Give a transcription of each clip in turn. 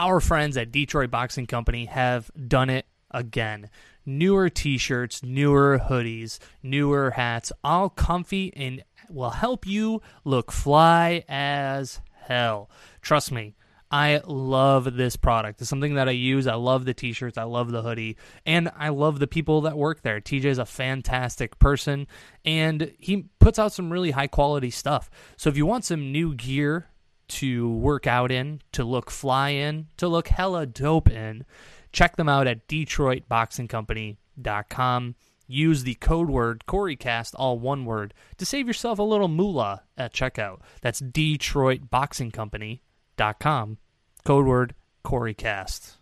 Our friends at Detroit Boxing Company have done it again. Newer t-shirts, newer hoodies, newer hats, all comfy and will help you look fly as hell. Trust me, I love this product. It's something that I use. I love the t-shirts. I love the hoodie. And I love the people that work there. TJ's a fantastic person, and he puts out some really high-quality stuff. So if you want some new gear to work out in, to look fly in, to look hella dope in, check them out at DetroitBoxingCompany.com. Use the code word CoryCast, all one word, to save yourself a little moolah at checkout. That's DetroitBoxingCompany.com. Code word CoryCast.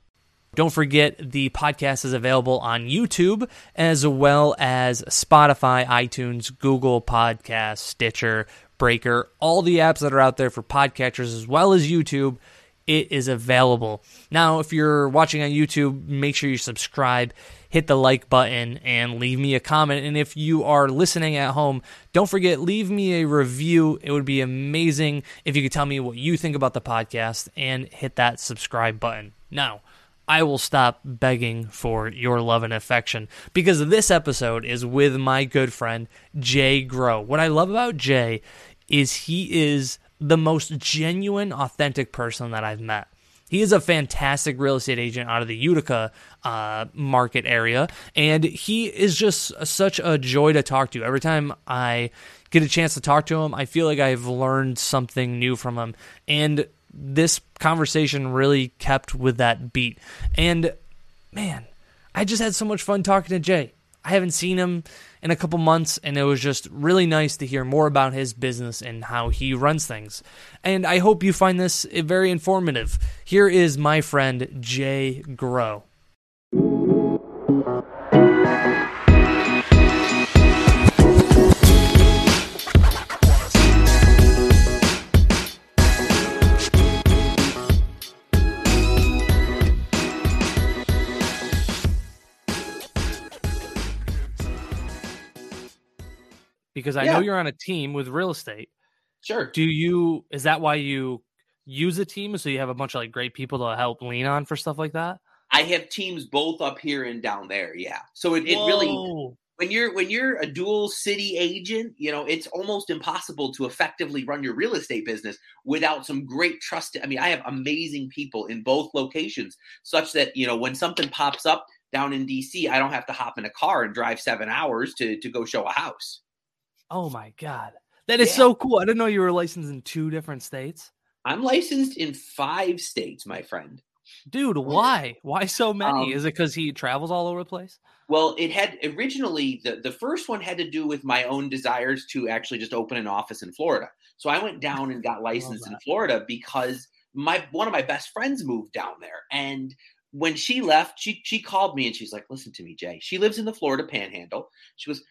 Don't forget, the podcast is available on YouTube as well as Spotify, iTunes, Google Podcasts, Stitcher, Breaker, all the apps that are out there for podcatchers, as well as YouTube. It is available. Now, if you're watching on YouTube, make sure you subscribe, hit the like button, and leave me a comment. And if you are listening at home, don't forget, leave me a review. It would be amazing if you could tell me what you think about the podcast and hit that subscribe button. Now, I will stop begging for your love and affection, because this episode is with my good friend, Jay Groh. What I love about Jay is he is the most genuine, authentic person that I've met. He is a fantastic real estate agent out of the Utica market area, and he is just such a joy to talk to. Every time I get a chance to talk to him, I feel like I've learned something new from him, and this conversation really kept with that beat. And man, I just had so much fun talking to Jay. I haven't seen him in a couple months, and it was just really nice to hear more about his business and how he runs things. And I hope you find this very informative. Here is my friend, Jay Groh. Because I know you're on a team with real estate. Sure. Is that why you use a team? So you have a bunch of like great people to help lean on for stuff like that? I have teams both up here and down there. Yeah. So it really, when you're a dual city agent, you know, it's almost impossible to effectively run your real estate business without some great trust. I mean, I have amazing people in both locations, such that, you know, when something pops up down in DC, I don't have to hop in a car and drive 7 hours to go show a house. Oh my God. That is so cool. I didn't know you were licensed in 2 different states. I'm licensed in 5 states, my friend. Dude, why? Why so many? Is it because he travels all over the place? Well, it had originally, the first one had to do with my own desires to actually just open an office in Florida. So I went down and got licensed in Florida because one of my best friends moved down there. And when she left, she called me and she's like, listen to me, Jay. She lives in the Florida Panhandle. She goes,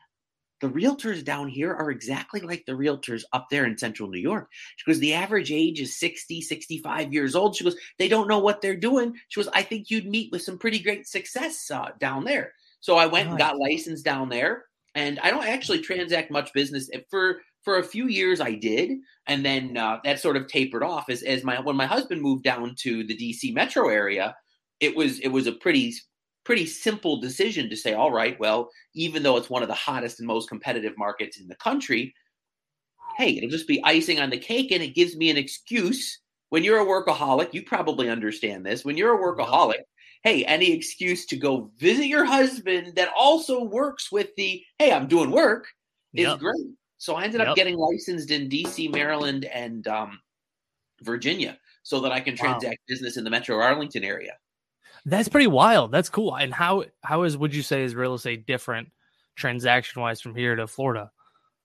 the realtors down here are exactly like the realtors up there in Central New York. She goes, the average age is 60, 65 years old. She goes, they don't know what they're doing. She goes, I think you'd meet with some pretty great success down there. So I went and got licensed down there, and I don't actually transact much business. For a few years I did, and then that sort of tapered off when my husband moved down to the DC metro area. It was a pretty simple decision to say, all right, well, even though it's one of the hottest and most competitive markets in the country, hey, it'll just be icing on the cake, and it gives me an excuse. When you're a workaholic, you probably understand this. When you're a workaholic, hey, any excuse to go visit your husband that also works with the, hey, I'm doing work, is great. So I ended up getting licensed in DC, Maryland, and Virginia so that I can transact business in the metro Arlington area. That's pretty wild. That's cool. And how would you say is real estate different transaction wise from here to Florida?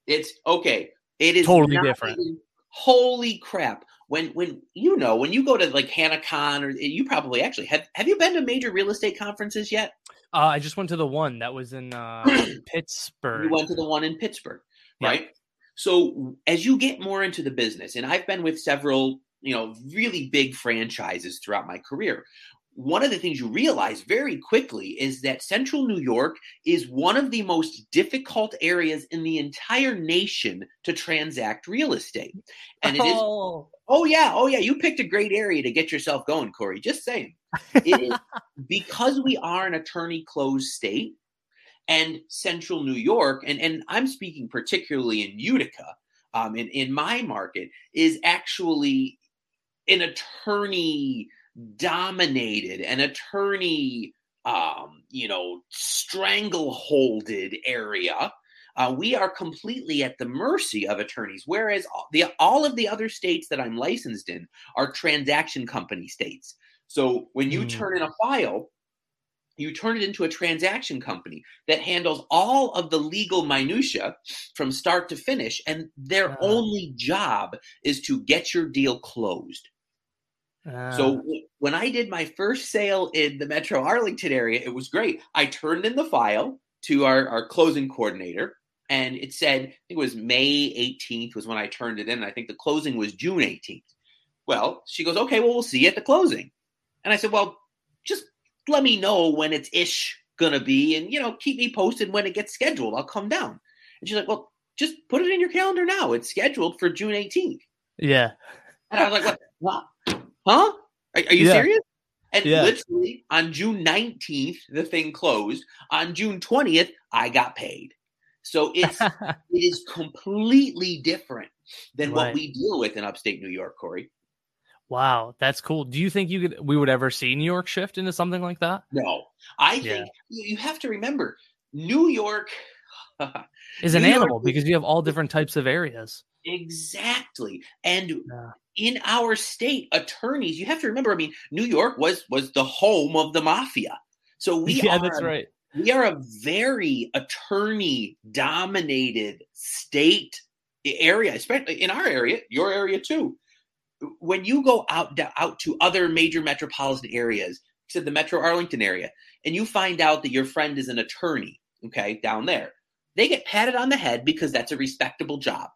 It's okay. It is totally different. Holy crap. When you go to like HannaCon, or you probably actually have you been to major real estate conferences yet? I just went to the one that was in Pittsburgh. You went to the one in Pittsburgh, right? So as you get more into the business, and I've been with several, you know, really big franchises throughout my career. one of the things you realize very quickly is that Central New York is one of the most difficult areas in the entire nation to transact real estate. And it is. Oh, yeah. Oh, yeah. You picked a great area to get yourself going, Corey. Just saying. It is because we are an attorney-closed state and Central New York, and I'm speaking particularly in Utica, in my market, is actually an attorney-dominated, an attorney, strangleholded area. We are completely at the mercy of attorneys, whereas all of the other states that I'm licensed in are transaction company states. So when you turn in a file, you turn it into a transaction company that handles all of the legal minutiae from start to finish, and their only job is to get your deal closed. So when I did my first sale in the Metro Arlington area, it was great. I turned in the file to our closing coordinator. And it said, I think it was May 18th was when I turned it in. And I think the closing was June 18th. Well, she goes, okay, well, we'll see you at the closing. And I said, well, just let me know when it's ish going to be. And, keep me posted when it gets scheduled. I'll come down. And she's like, well, just put it in your calendar now. It's scheduled for June 18th. Yeah. And I was like, what? Huh? Are you serious? And literally on June 19th, the thing closed. On June 20th, I got paid. So it is completely different than what we deal with in upstate New York, Corey. Wow, that's cool. Do you think we would ever see New York shift into something like that? No. I think you have to remember, New York is an animal because you have all different types of areas. Exactly. And in our state, attorneys, you have to remember, I mean, New York was the home of the mafia. So we are a very attorney-dominated state area, especially in our area, your area too. When you go out to other major metropolitan areas, except the Metro Arlington area, and you find out that your friend is an attorney, okay, down there, they get patted on the head because that's a respectable job.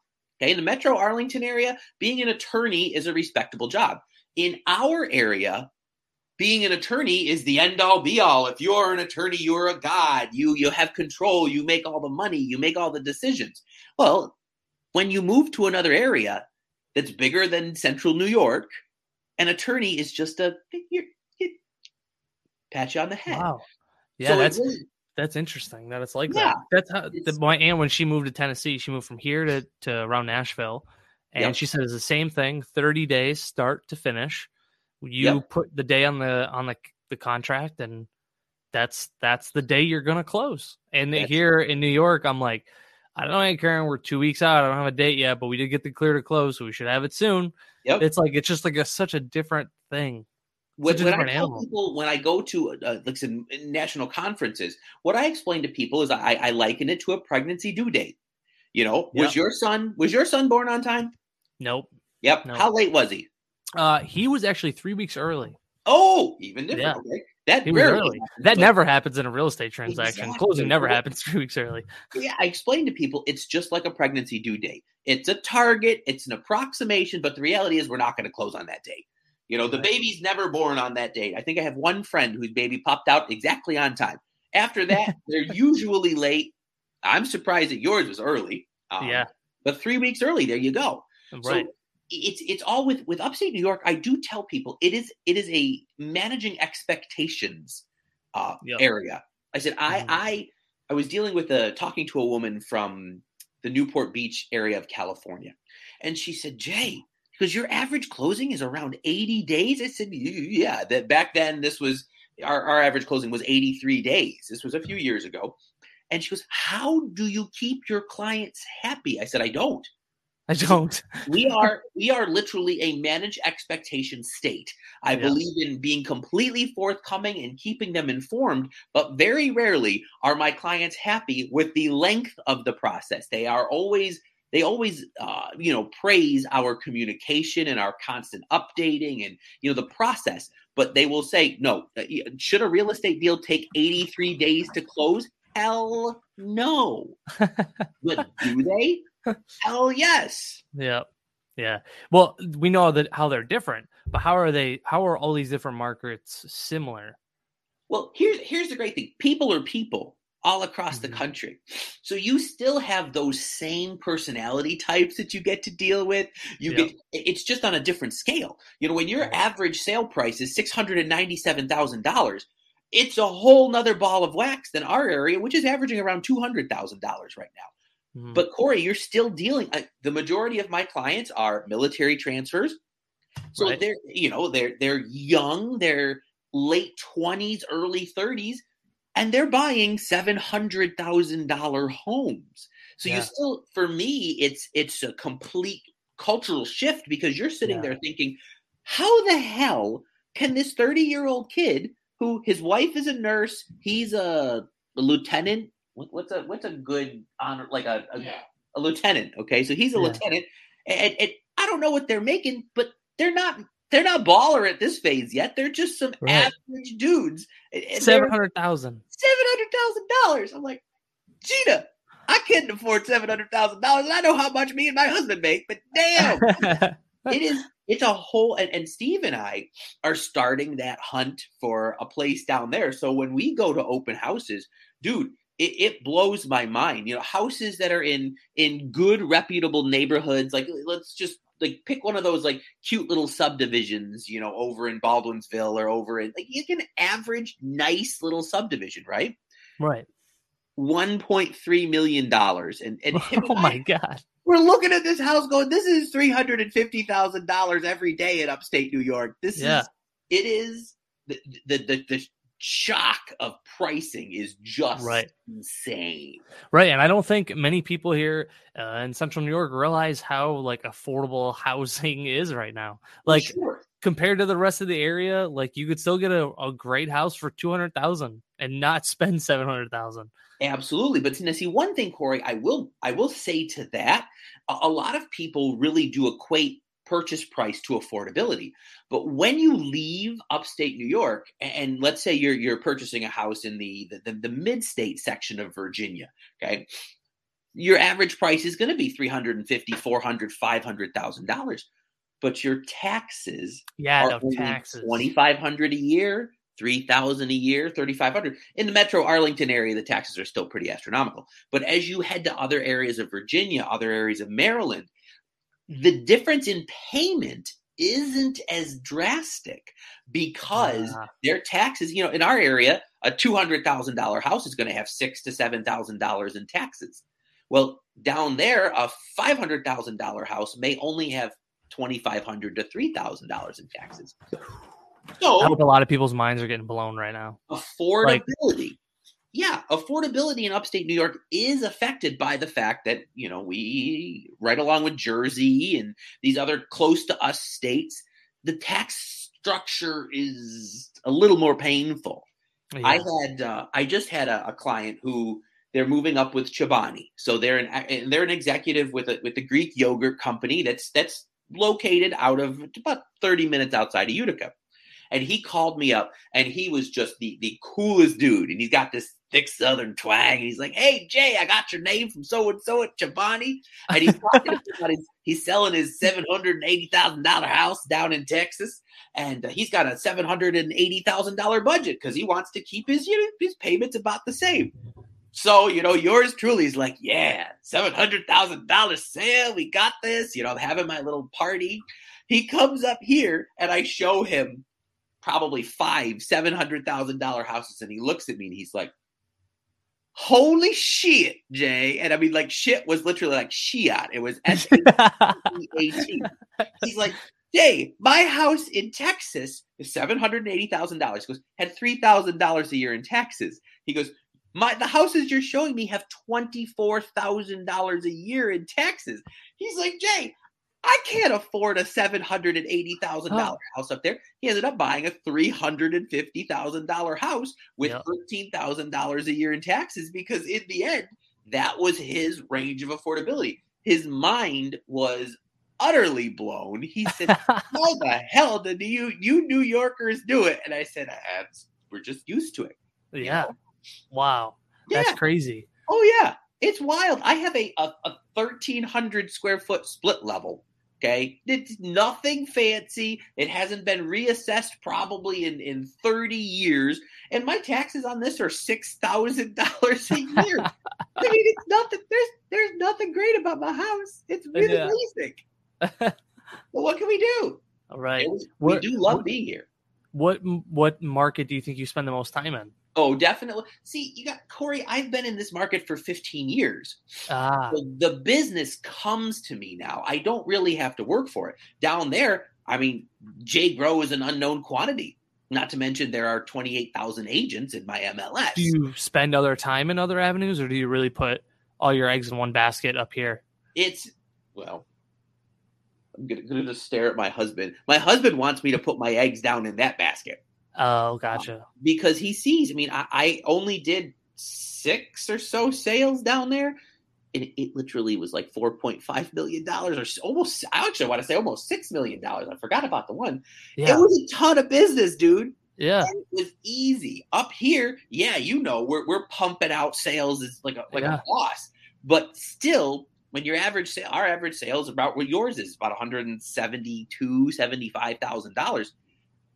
Okay, in the Metro Arlington area, being an attorney is a respectable job. In our area, being an attorney is the end-all, be-all. If you're an attorney, you're a god. You have control. You make all the money. You make all the decisions. Well, when you move to another area that's bigger than Central New York, an attorney is just pat you on the head. Wow. Yeah, so that's interesting that it's like that. That's how my aunt, when she moved to Tennessee, she moved from here to around Nashville. And she said it's the same thing, 30 days start to finish. You put the day on the contract, and that's the day you're going to close. And here in New York, I'm like, I don't know, Aunt Karen, we're 2 weeks out. I don't have a date yet, but we did get the clear to close, so we should have it soon. Yep. It's just like such a different thing. When I go to national conferences, what I explain to people is I liken it to a pregnancy due date. Was your son born on time? Nope. Yep. Nope. How late was he? He was actually 3 weeks early. Oh, even different. Yeah. Okay. That never happens in a real estate transaction. Exactly. Closing never happens 3 weeks early. Yeah, I explained to people it's just like a pregnancy due date. It's a target. It's an approximation, but the reality is we're not going to close on that date. The baby's never born on that date. I think I have one friend whose baby popped out exactly on time. After that, they're usually late. I'm surprised that yours was early. But 3 weeks early, there you go. Right. So it's all with upstate New York. I do tell people it is a managing expectations area. I said I was dealing with talking to a woman from the Newport Beach area of California, and she said, Jay, because your average closing is around 80 days. I said, yeah, that back then this was our average closing was 83 days. This was a few years ago. And she goes, how do you keep your clients happy? I said, I don't. We are literally a managed expectation state. I believe in being completely forthcoming and keeping them informed, but very rarely are my clients happy with the length of the process. They always praise our communication and our constant updating and, the process. But they will say, no, should a real estate deal take 83 days to close? Hell no. But do they? Hell yes. Yeah. Yeah. Well, we know that how they're different, but how are all these different markets similar? Well, here's the great thing. People are people all across the country. So you still have those same personality types that you get to deal with. You get it's just on a different scale. You know, when your average sale price is $697,000, it's a whole nother ball of wax than our area, which is averaging around $200,000 right now. Mm-hmm. But Corey, you're still dealing. The majority of my clients are military transfers. So they're, you know, they're young, they're late 20s, early 30s, and they're buying $700,000 homes. So you still, for me, it's a complete cultural shift because you're sitting there thinking, how the hell can this 30-year-old kid who his wife is a nurse, he's a lieutenant. What's a good honor, like a lieutenant? Okay, so he's a lieutenant, and I don't know what they're making, but they're not baller at this phase yet. They're just some average dudes. $700,000. I'm like, Gina, I couldn't afford $700,000, and I know how much me and my husband make, but damn, it is. It's a whole, and Steve and I are starting that hunt for a place down there. So when we go to open houses, dude, it blows my mind. You know, houses that are in good, reputable neighborhoods. Like, let's just like pick one of those like cute little subdivisions, you know, over in Baldwinsville or over in like you can average nice little subdivision, right? Right. $1.3 million. And oh my God. We're looking at this house going, this is $350,000 every day in upstate New York. This is, it is the shock of pricing is just insane. Right. And I don't think many people here in Central New York realize how like affordable housing is right now. Like compared to the rest of the area, like you could still get a great house for $200,000 and not spend $700,000. Absolutely. But to see one thing, Corey, I will say to that, a lot of people really do equate purchase price to affordability. But when you leave upstate New York, and let's say you're purchasing a house in the mid-state section of Virginia, okay, your average price is going to be $350,000, $400,000, $500,000. But your taxes are only $2,500 a year. $3,000 a year, $3,500. In the metro Arlington area, the taxes are still pretty astronomical. But as you head to other areas of Virginia, other areas of Maryland, the difference in payment isn't as drastic because their taxes, you know, in our area, a $200,000 house is going to have $6,000 to $7,000 in taxes. Well, down there, a $500,000 house may only have $2,500 to $3,000 in taxes. So, I hope a lot of people's minds are getting blown right now. Affordability. Like, affordability in upstate New York is affected by the fact that, you know, we, right along with Jersey and these other close to us states, the tax structure is a little more painful. Yeah. I just had a client who they're moving up with Chobani. So they're an executive with the Greek yogurt company that's located out of about 30 minutes outside of Utica. And he called me up, and he was just the coolest dude. And he's got this thick Southern twang. And he's like, "Hey Jay, I got your name from so and so at Chobani." And he's talking about he's selling his $780,000 house down in Texas, and he's got a $780,000 budget because he wants to keep his payments about the same. So, you know, yours truly is like, yeah, $700,000 sale. We got this. You know, I'm having my little party. He comes up here, and I show him probably five $700,000 houses, and he looks at me and he's like, "Holy shit, Jay!" And I mean, like, shit was literally like shiat. It was SHEAT. He's like, "Jay, my house in Texas is $780,000. Goes had $3,000 a year in taxes." He goes, the houses you're showing me have $24,000 a year in taxes." He's like, "Jay, I can't afford a $780,000 house up there." He ended up buying a $350,000 house with $13,000 a year in taxes because in the end, that was his range of affordability. His mind was utterly blown. He said, "How the hell did you New Yorkers do it?" And I said, "We're just used to it." Yeah. You know? Wow. Yeah. That's crazy. Oh, yeah. It's wild. I have a 1,300 square foot split level Okay, it's nothing fancy. It hasn't been reassessed probably in 30 years. And my taxes on this are $6,000 a year. I mean, it's nothing. There's nothing great about my house. It's really basic. But what can we do? All right. We do love being here. What market do you think you spend the most time in? Oh, definitely. See, you got Corey. I've been in this market for 15 years. So the business comes to me now. I don't really have to work for it. Down there, I mean, Jay Groh is an unknown quantity. Not to mention there are 28,000 agents in my MLS. Do you spend other time in other avenues, or do you really put all your eggs in one basket up here? I'm going to just stare at my husband. My husband wants me to put my eggs down in that basket. Oh, gotcha. Because he sees, I mean, I only did 6 or so sales down there, and it literally was like $4.5 million or almost, I actually want to say almost $6 million. I forgot about the one. Yeah. It was a ton of business, dude. Yeah. And it was easy. Up here, we're pumping out sales is like a boss. But still, when your average sale, our average sales about what yours is, about $172,000, $75,000.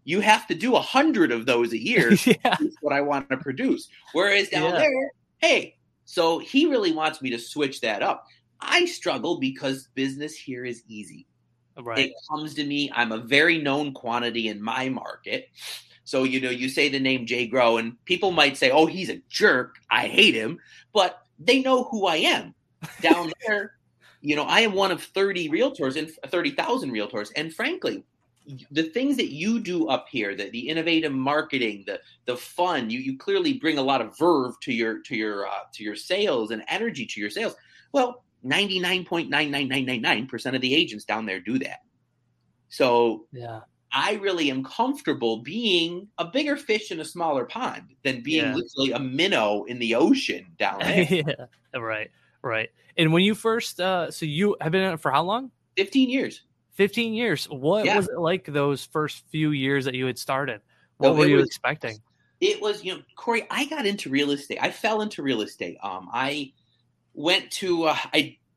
You have to do 100 of those a year. That's what I want to produce. Whereas down there, hey, so he really wants me to switch that up. I struggle because business here is easy. Right. It comes to me. I'm a very known quantity in my market. So, you say the name Jay Groh and people might say, oh, he's a jerk. I hate him. But they know who I am down there. I am one of 30,000 realtors. And frankly, the things that you do up here, the innovative marketing, the fun, you clearly bring a lot of verve to your sales and energy to your sales. Well, 99.99999% of the agents down there do that. So I really am comfortable being a bigger fish in a smaller pond than being literally a minnow in the ocean down there. Right. And when you first, so you have been in it for how long? 15 years. 15 years. What was it like those first few years that you had started? What were you expecting? It was, Corey, I got into real estate. I fell into real estate. I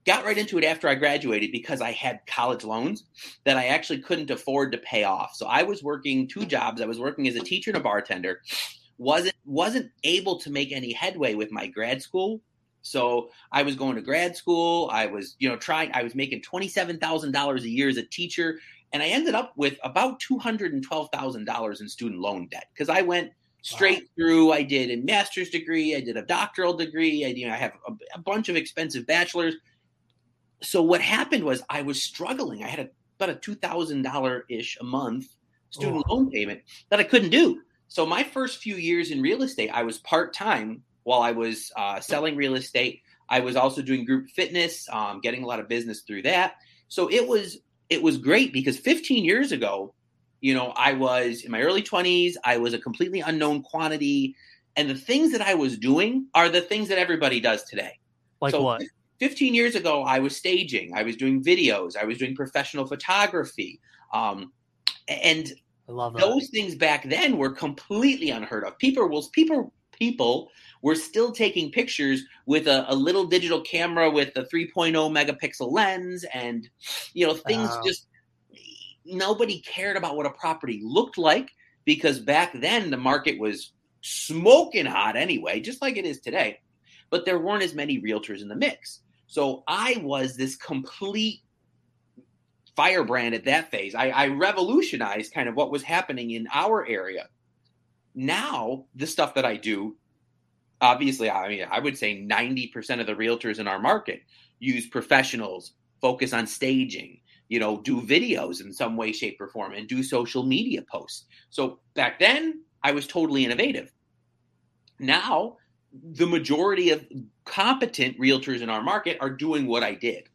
got right into it after I graduated because I had college loans that I actually couldn't afford to pay off. So I was working 2 jobs. I was working as a teacher and a bartender. Wasn't able to make any headway with my grad school. So I was going to grad school. I was, I was making $27,000 a year as a teacher. And I ended up with about $212,000 in student loan debt because I went straight through. I did a master's degree. I did a doctoral degree. I have a bunch of expensive bachelors. So what happened was I was struggling. I had about a $2,000-ish a month student loan payment that I couldn't do. So my first few years in real estate, I was part-time. While I was selling real estate, I was also doing group fitness, getting a lot of business through that. So it was great because 15 years ago, I was in my early 20s. I was a completely unknown quantity. And the things that I was doing are the things that everybody does today. Like so what? 15 years ago, I was staging. I was doing videos. I was doing professional photography. And I love that. Those things back then were completely unheard of. People were still taking pictures with a little digital camera with a 3.0 megapixel lens and, things just nobody cared about what a property looked like because back then the market was smoking hot anyway, just like it is today. But there weren't as many realtors in the mix. So I was this complete firebrand at that phase. I revolutionized kind of what was happening in our area. Now, the stuff that I do, obviously, I would say 90% of the realtors in our market use professionals, focus on staging, do videos in some way, shape, or form, and do social media posts. So back then, I was totally innovative. Now, the majority of competent realtors in our market are doing what I did.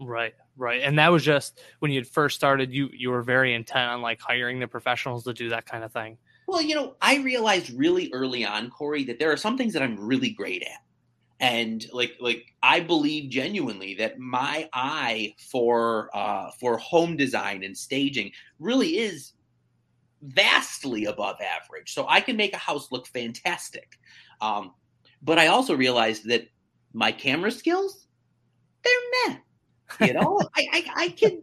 Right. And that was just when you had first started, you were very intent on like hiring the professionals to do that kind of thing. Well, I realized really early on, Corey, that there are some things that I'm really great at. And like I believe genuinely that my eye for home design and staging really is vastly above average. So I can make a house look fantastic. But I also realized that my camera skills, they're meh. You know, I can,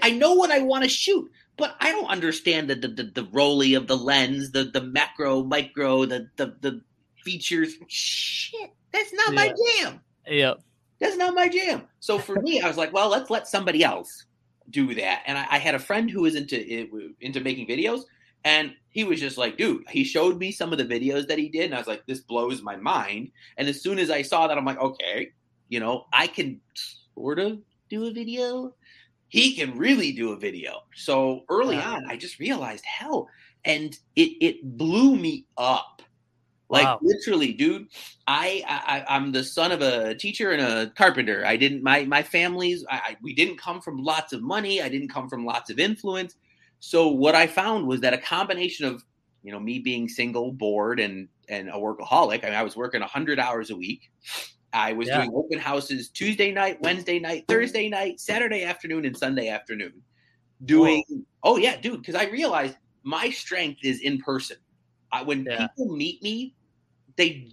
I know what I want to shoot, but I don't understand the rolly of the lens, the macro, micro, the features. Shit, that's not my jam. Yeah, that's not my jam. So for me, I was like, well, let's let somebody else do that. And I had a friend who was into making videos, and he was just like, dude, he showed me some of the videos that he did, and I was like, this blows my mind. And as soon as I saw that, I'm like, okay, you know, I can sort of do a video. He can really do a video. So early on, I just realized, hell, and it blew me up. Like, literally, dude, I'm the son of a teacher and a carpenter. I didn't, my families, we didn't come from lots of money. I didn't come from lots of influence. So what I found was that a combination of, you know, me being single, bored, and a workaholic. I mean, I was working 100 hours a week. I was doing open houses Tuesday night, Wednesday night, Thursday night, Saturday afternoon, and Sunday afternoon. Doing, because I realized my strength is in person. When people meet me, they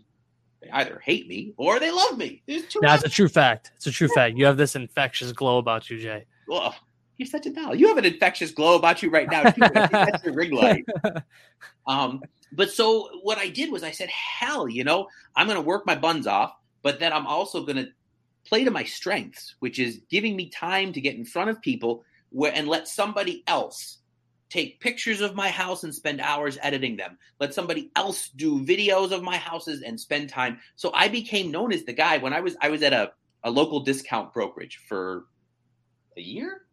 either hate me or they love me. That's a true fact. It's a true fact. You have this infectious glow about you, Jay. Well, you're such a doll. You have an infectious glow about you right now, too. I think that's your ring light. But so what I did was I said, hell, you know, I'm going to work my buns off, but then I'm also going to play to my strengths, which is giving me time to get in front of people and let somebody else take pictures of my house and spend hours editing them. Let somebody else do videos of my houses and spend time. So I became known as the guy when I was at a local discount brokerage for a year,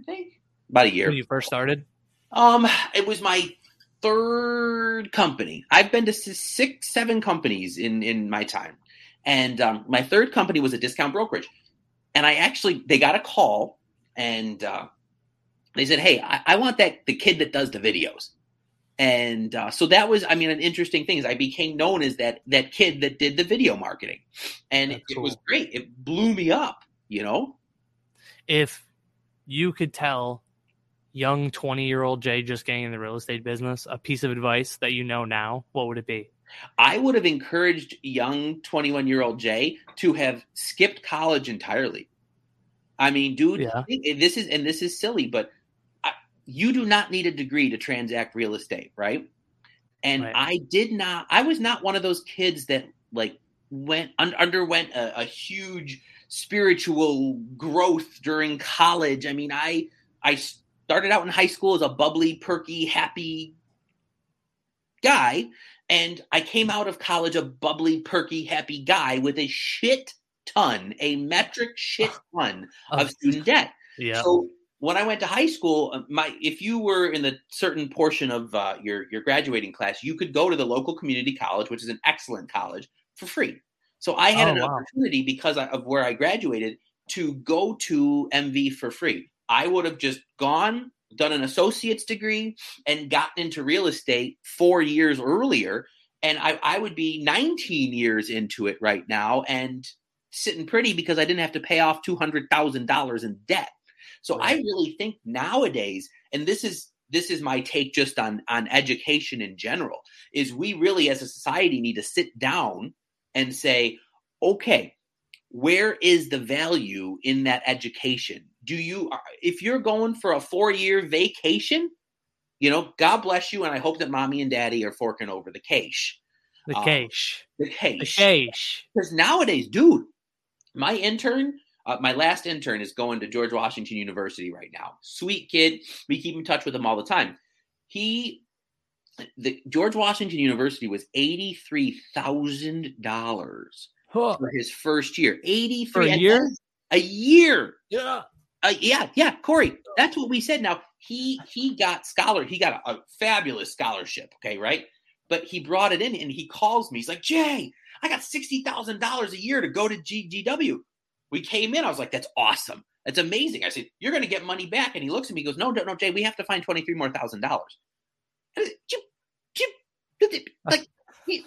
I think. About a year. When you first started? It was my third company. I've been to 6-7 companies in my time. And my third company was a discount brokerage. And they got a call and they said, hey, I want the kid that does the videos. And so that was, I mean, an interesting thing is I became known as that kid that did the video marketing. And it was great. It blew me up, you know? If you could tell young 20-year-old Jay just getting in the real estate business a piece of advice that you know now, what would it be? I would have encouraged young 21-year-old Jay to have skipped college entirely. I mean, dude, this is silly, but you do not need a degree to transact real estate, right? And I was not one of those kids that like underwent a huge spiritual growth during college. I mean, I started out in high school as a bubbly, perky, happy guy, and I came out of college a bubbly, perky, happy guy with a shit ton, a metric shit ton of student debt. Yeah. So when I went to high school, if you were in a certain portion of your graduating class, you could go to the local community college, which is an excellent college, for free. So I had an opportunity because of where I graduated to go to MV for free. I would have just gone, done an associate's degree, and gotten into real estate 4 years earlier. And I would be 19 years into it right now and sitting pretty because I didn't have to pay off $200,000 in debt. So I really think nowadays, and this is my take just on education in general, is we really as a society need to sit down and say, okay, where is the value in that education? If you're going for a 4-year vacation, you know, God bless you. And I hope that mommy and daddy are forking over the cash. The cash. The cash. The cash. Because nowadays, dude, my intern, my last intern is going to George Washington University right now. Sweet kid. We keep in touch with him all the time. George Washington University was $83,000 for his first year. A year. Yeah. Yeah, Corey. That's what we said. Now he got a fabulous scholarship, okay, right? But he brought it in and he calls me. He's like, Jay, I got $60,000 a year to go to GGW. We came in, I was like, that's awesome. That's amazing. I said, you're gonna get money back. And he looks at me, he goes, No, Jay, we have to find $23,000 more. Like we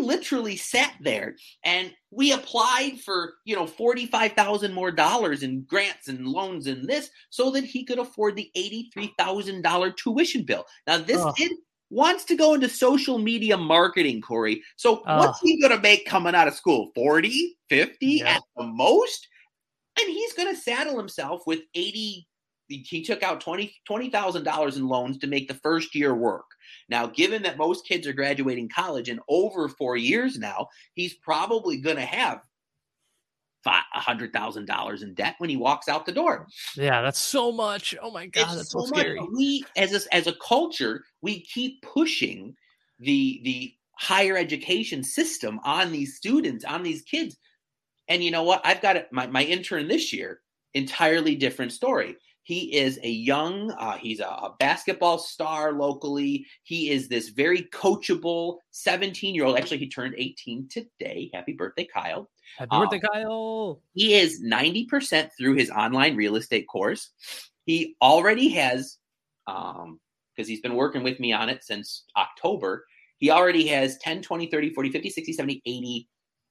literally sat there and we applied for, you know, $45,000 more in grants and loans and this so that he could afford the $83,000 tuition bill. Now this kid wants to go into social media marketing, Corey. So what's he going to make coming out of school? 40, 50 at the most? And he's going to saddle himself with he took out $20,000 in loans to make the first year work. Now, given that most kids are graduating college in over 4 years now, he's probably going to have $100,000 in debt when he walks out the door. Yeah, that's so much. Oh my God, that's so scary. We, as a culture, we keep pushing the higher education system on these students, on these kids. And you know what? I've got it. My intern this year, entirely different story. He is a young, he's a basketball star locally. He is this very coachable 17-year-old. Actually, he turned 18 today. Happy birthday, Kyle. Happy birthday, Kyle. He is 90% through his online real estate course. He already has, because he's been working with me on it since October, he already has 10, 20, 30, 40, 50, 60, 70, 80,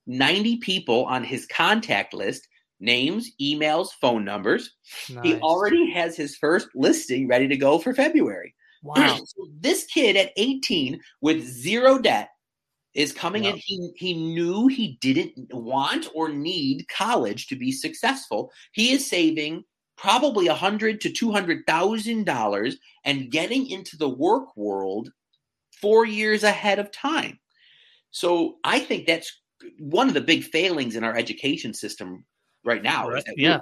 90 people on his contact list. Names, emails, phone numbers. Nice. He already has his first listing ready to go for February. Wow. So this kid at 18 with zero debt is coming in. He knew he didn't want or need college to be successful. He is saving probably $100,000 to $200,000 and getting into the work world 4 years ahead of time. So I think that's one of the big failings in our education system right now. Right. Yeah.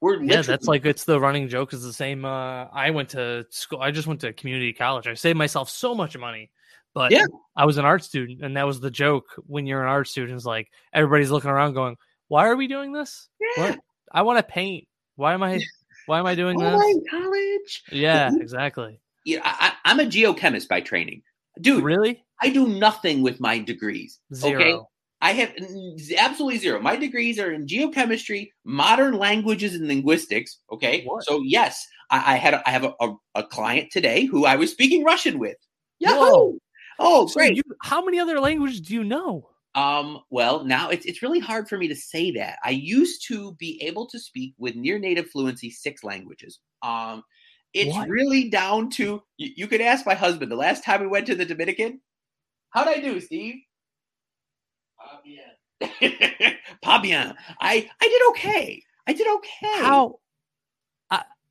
We're that's like, it's the running joke is the same. I went to school. I just went to community college. I saved myself so much money, but yeah. I was an art student. And that was the joke. When you're an art student, it's like, everybody's looking around going, why are we doing this? Yeah. What? I want to paint. Why am I doing this? Right, college. Yeah, exactly. Yeah. I'm a geochemist by training. Dude, really? I do nothing with my degrees. Zero. Okay? I have absolutely zero. My degrees are in geochemistry, modern languages, and linguistics. Okay. What? So yes, I have a client today who I was speaking Russian with. Yahoo! Oh, so great. How many other languages do you know? Well, now it's really hard for me to say that. I used to be able to speak with near native fluency 6 languages. It's what? Really down to, you could ask my husband the last time we went to the Dominican, how'd I do, Steve? Yeah. Pas bien. I did okay.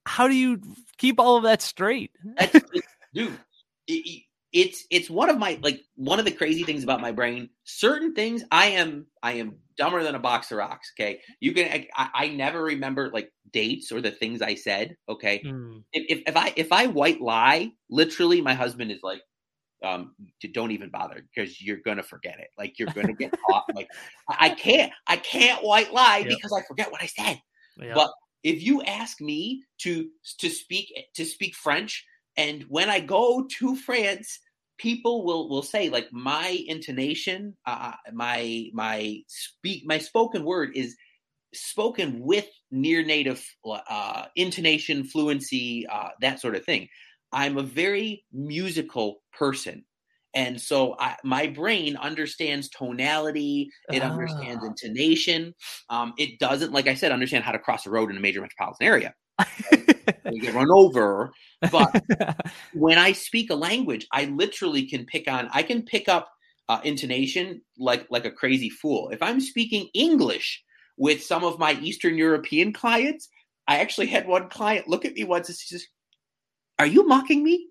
How do you keep all of that straight? Dude, it's one of my, like, one of the crazy things about my brain. Certain things I am dumber than a box of rocks. Okay. I never remember like dates or the things I said. Okay. Mm. If I white lie, literally my husband is like, don't even bother because you're going to forget it. Like, you're going to get caught. Like, I can't white lie because I forget what I said. Yep. But if you ask me to speak French, and when I go to France, people will say, like, my intonation, my spoken word is spoken with near native intonation, fluency, that sort of thing. I'm a very musical person. And so my brain understands tonality. It understands intonation. It doesn't, like I said, understand how to cross a road in a major metropolitan area. You get run over. But when I speak a language, I literally can pick up intonation like a crazy fool. If I'm speaking English with some of my Eastern European clients, I actually had one client look at me once and she says, are you mocking me?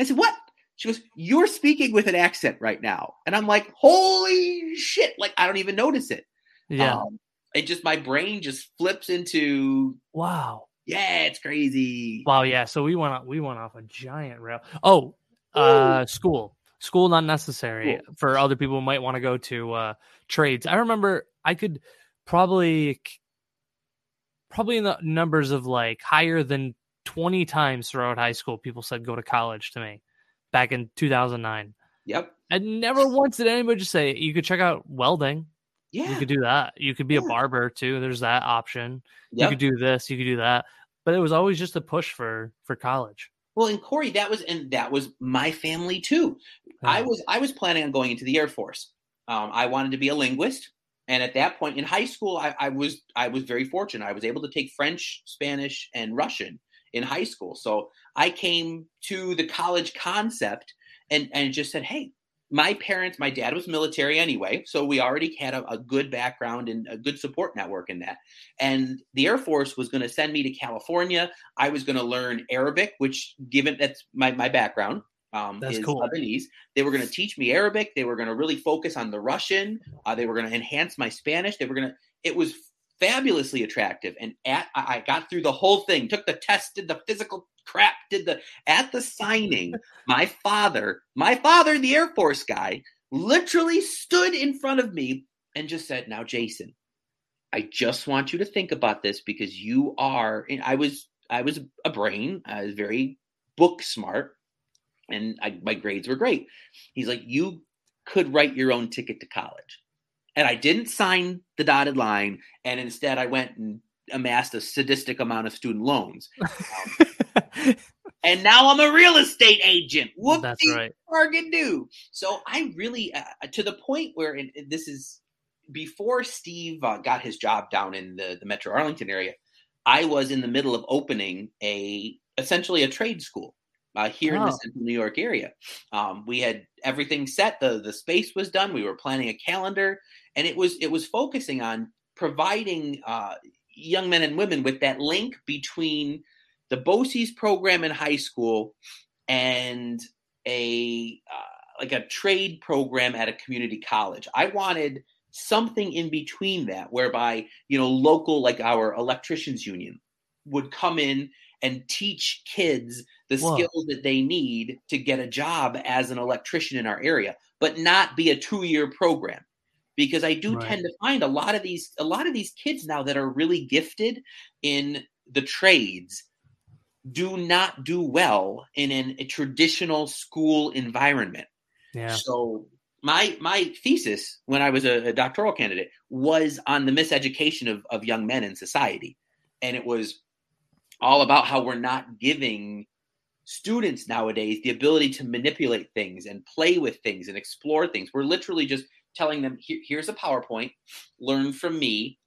I said, what? She goes, you're speaking with an accent right now. And I'm like, holy shit. Like, I don't even notice it. Yeah. It just, my brain just flips into, wow. Yeah, it's crazy. Wow. Yeah. So we went off a giant rail. Oh, school, not necessary for other people who might want to go to trades. I remember I could probably in the numbers of like higher than 20 times throughout high school, people said go to college to me back in 2009. Yep. And never once did anybody just say, you could check out welding. Yeah. You could do that. You could be a barber too. There's that option. Yep. You could do this, you could do that. But it was always just a push for college. Well, and Corey, that was my family too. Yeah. I was planning on going into the Air Force. I wanted to be a linguist. And at that point in high school, I was very fortunate. I was able to take French, Spanish, and Russian in high school. So I came to the college concept and just said, hey, my parents, my dad was military anyway, so we already had a good background and a good support network in that. And the Air Force was going to send me to California. I was going to learn Arabic, which given that's my background. That's cool. Lebanese. They were going to teach me Arabic. They were going to really focus on the Russian. They were going to enhance my Spanish. It was fabulously attractive. And I got through the whole thing, took the test, did the physical crap, at the signing, my father, the Air Force guy, literally stood in front of me and just said, "Now, Jason, I just want you to think about this because you are," and I was a brain. I was very book smart. And my grades were great. He's like, "You could write your own ticket to college." And I didn't sign the dotted line. And instead I went and amassed a sadistic amount of student loans. And now I'm a real estate agent. Whoop, that's right. Bargain do. So I really, to the point where, and this is before Steve got his job down in the Metro Arlington area, I was in the middle of opening essentially a trade school. Here in the Central New York area. We had everything set. The space was done. We were planning a calendar, and it was focusing on providing young men and women with that link between the BOCES program in high school and a trade program at a community college. I wanted something in between that, whereby, local, like our electricians union would come in and teach kids the skills that they need to get a job as an electrician in our area, but not be a 2-year program. Because I do tend to find a lot of these kids now that are really gifted in the trades do not do well in a traditional school environment. Yeah. So my thesis when I was a doctoral candidate was on the miseducation of young men in society. And it was all about how we're not giving students nowadays the ability to manipulate things and play with things and explore things. We're literally just telling them, here's a PowerPoint, learn from me,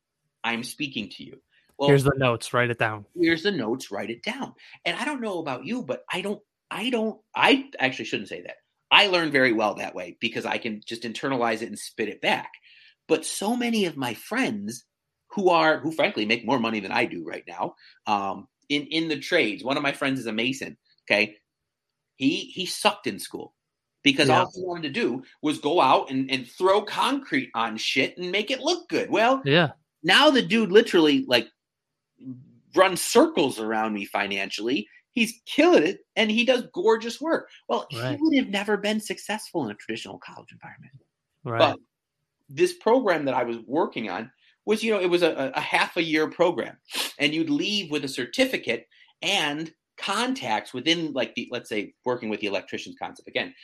I'm speaking to you. Well, here's the notes, write it down. And I don't know about you, but I actually shouldn't say that. I learn very well that way because I can just internalize it and spit it back. But so many of my friends who frankly make more money than I do right now, in the trades. One of my friends is a mason. Okay. He sucked in school because all he wanted to do was go out and throw concrete on shit and make it look good. Well, now the dude literally runs circles around me financially. He's killing it and he does gorgeous work. Well, he would have never been successful in a traditional college environment. Right. But this program that I was working on was, it was a half a year program, and you'd leave with a certificate and contacts within let's say working with the electricians concept again,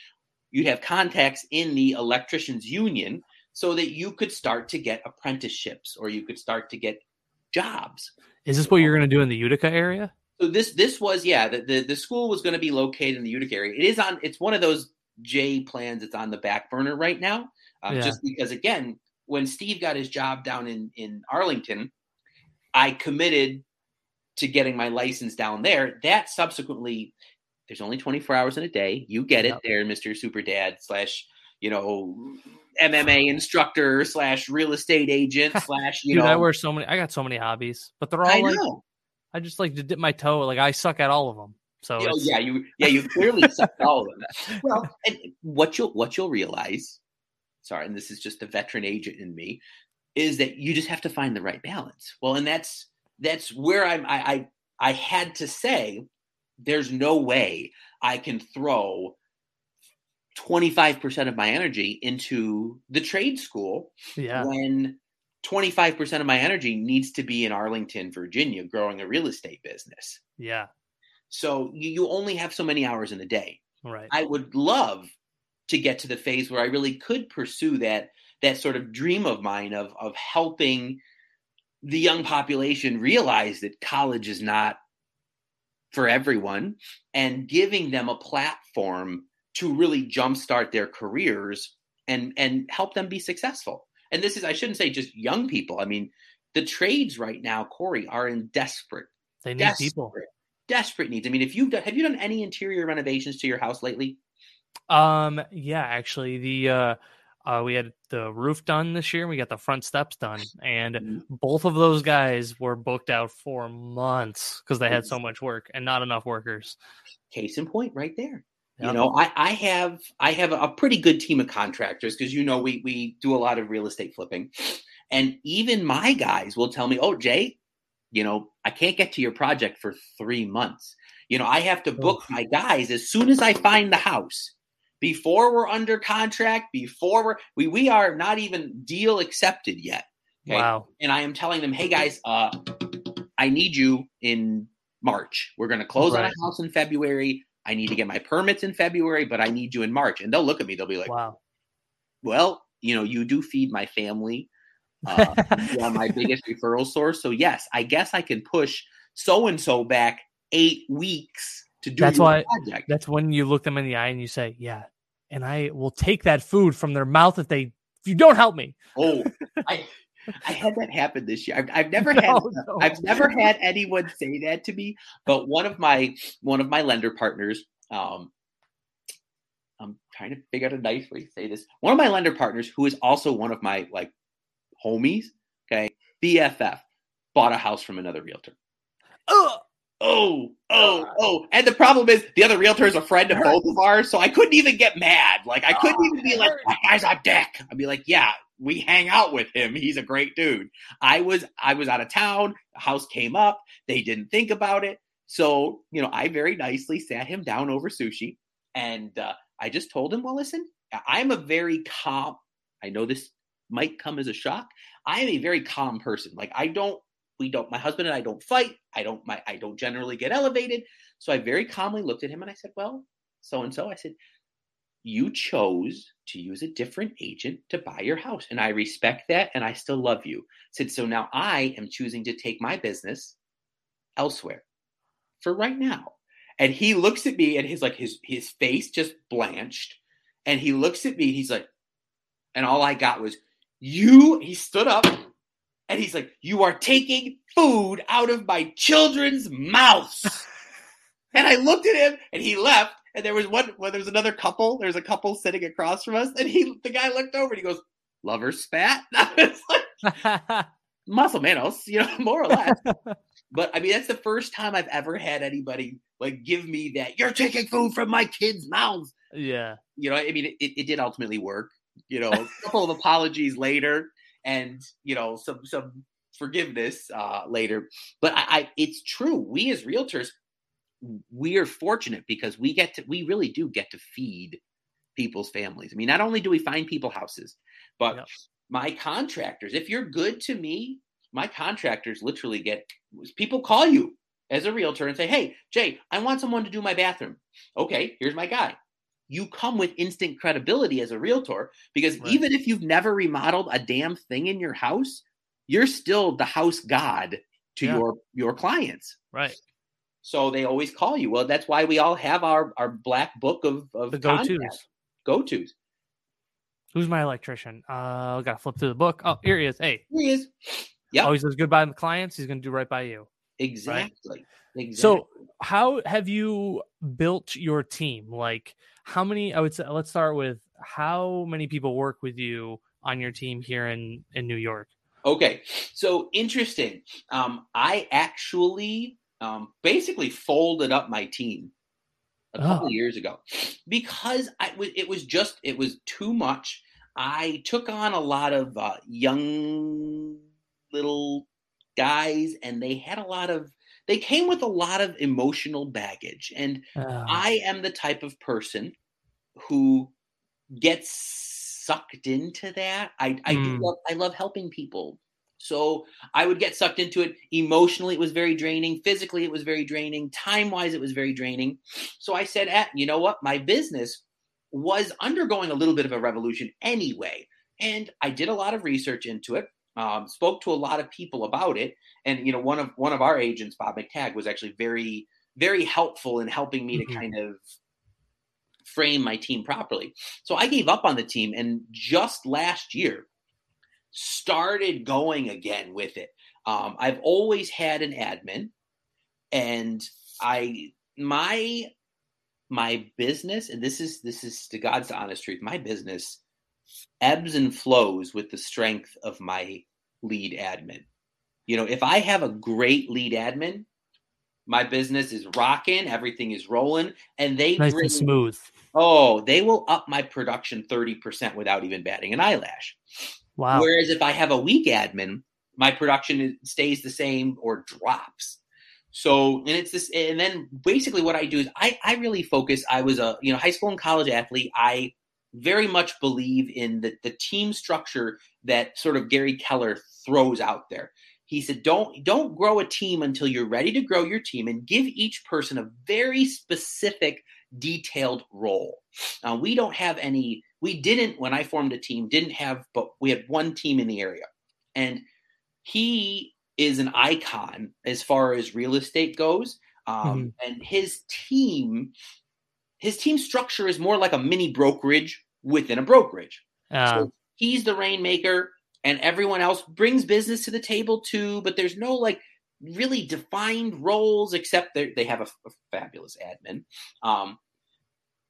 you'd have contacts in the electricians union so that you could start to get apprenticeships or you could start to get jobs. Is this what you're going to do in the Utica area? So this was, the school was going to be located in the Utica area. It's one of those J plans. It's on the back burner right now. Just because again, when Steve got his job down in Arlington, I committed to getting my license down there. That subsequently, there's only 24 hours in a day. You get it there, Mr. Super Dad / MMA instructor / real estate agent / Dude, I got so many hobbies, but they're all I just like to dip my toe. I suck at all of them. So you clearly suck at all of them. Well, and what you'll realize, sorry, and this is just the veteran agent in me, is that you just have to find the right balance. Well, and that's where I had to say, there's no way I can throw 25% of my energy into the trade school when 25% of my energy needs to be in Arlington, Virginia, growing a real estate business. Yeah. So you only have so many hours in a day. Right. I would love to get to the phase where I really could pursue that sort of dream of mine of helping the young population realize that college is not for everyone and giving them a platform to really jumpstart their careers and help them be successful. And this is, I shouldn't say just young people. I mean, the trades right now, Corey, are in desperate people. Desperate needs. I mean, have you done any interior renovations to your house lately? Yeah, actually, the we had the roof done this year. We got the front steps done, and both of those guys were booked out for months because they had so much work and not enough workers. Case in point, right there. Yep. You know, I have a pretty good team of contractors because, you know, we do a lot of real estate flipping, and even my guys will tell me, "Oh, Jay, you know, I can't get to your project for 3 months." You know, I have to book my guys as soon as I find the house. Before we're under contract, before we are not even deal accepted yet. Okay? Wow. And I am telling them, hey guys, I need you in March. We're going to close on a house in February. I need to get my permits in February, but I need you in March. And they'll look at me. They'll be like, wow, well, you know, you do feed my family. You are my biggest referral source. So yes, I guess I can push so-and-so back 8 weeks to do your project. That's when you look them in the eye and you say, yeah, and I will take that food from their mouth if you don't help me. Oh, I had that happen this year. I've never had anyone say that to me, but one of my lender partners, I'm trying to figure out a nice way to say this. One of my lender partners, who is also one of my like homies, okay, BFF, bought a house from another realtor. Oh. And the problem is the other realtor is a friend of both of ours, so I couldn't even get mad. Like, I couldn't even be like, that guy's a dick. I'd be like, yeah, we hang out with him. He's a great dude. I was out of town. The house came up. They didn't think about it. So, you know, I very nicely sat him down over sushi, and I just told him, well, listen, I'm a very calm. I know this might come as a shock. I am a very calm person. Like, my husband and I don't fight. I don't generally get elevated. So I very calmly looked at him and I said, well, so-and-so, I said, you chose to use a different agent to buy your house. And I respect that. And I still love you. I said, so now I am choosing to take my business elsewhere for right now. And he looks at me, and his face just blanched. And he looks at me, he's like, and all I got was he stood up. And he's like, you are taking food out of my children's mouths. And I looked at him, and he left. And there was a couple sitting across from us. And the guy looked over, and he goes, lover spat? And I was like, más o menos, you know, more or less. But I mean, that's the first time I've ever had anybody like give me that, you're taking food from my kids' mouths. Yeah. You know, I mean, it did ultimately work. You know, a couple of apologies later. And, you know, some forgiveness later. But it's true. We as realtors, we are fortunate because we really do get to feed people's families. I mean, not only do we find people houses, but my contractors, if you're good to me, my contractors literally people call you as a realtor and say, hey, Jay, I want someone to do my bathroom. Okay, here's my guy. You come with instant credibility as a realtor because even if you've never remodeled a damn thing in your house, you're still the house god to your clients. Right. So they always call you. Well, that's why we all have our black book of the go-tos. Who's my electrician? I've got to flip through the book. Oh, here he is. Hey. Here he is. Yeah. Always does good by the clients. He's going to do right by you. Exactly. Right? Exactly. So how have you built your team? Like let's start with how many people work with you on your team here in New York? Okay. So interesting. I actually basically folded up my team a couple of years ago because it was too much. I took on a lot of young little guys, and they came with a lot of emotional baggage. And I am the type of person who gets sucked into that. I love helping people. So I would get sucked into it. Emotionally, it was very draining. Physically, it was very draining. Time-wise, it was very draining. So I said, you know what? My business was undergoing a little bit of a revolution anyway. And I did a lot of research into it. Spoke to a lot of people about it. And, you know, one of our agents, Bob McTagg, was actually very, very helpful in helping me to kind of frame my team properly. So I gave up on the team and just last year started going again with it. I've always had an admin, and my my business, and this is to God's honest truth, my business ebbs and flows with the strength of my lead admin. You know, if I have a great lead admin, my business is rocking, everything is rolling, and they nice and smooth. Oh, they will up my production 30% without even batting an eyelash. Wow. Whereas if I have a weak admin, my production stays the same or drops. So, and it's this, and then basically what I do is I really focus. I was a, you know, high school and college athlete. I very much believe in the team structure that sort of Gary Keller throws out there. He said, don't grow a team until you're ready to grow your team, and give each person a very specific, detailed role. We don't have any, we didn't, when I formed a team, didn't have, but we had one team in the area. And he is an icon as far as real estate goes. And his team structure is more like a mini brokerage within a brokerage. So he's the rainmaker, and everyone else brings business to the table too, but there's no like really defined roles, except they have a fabulous admin.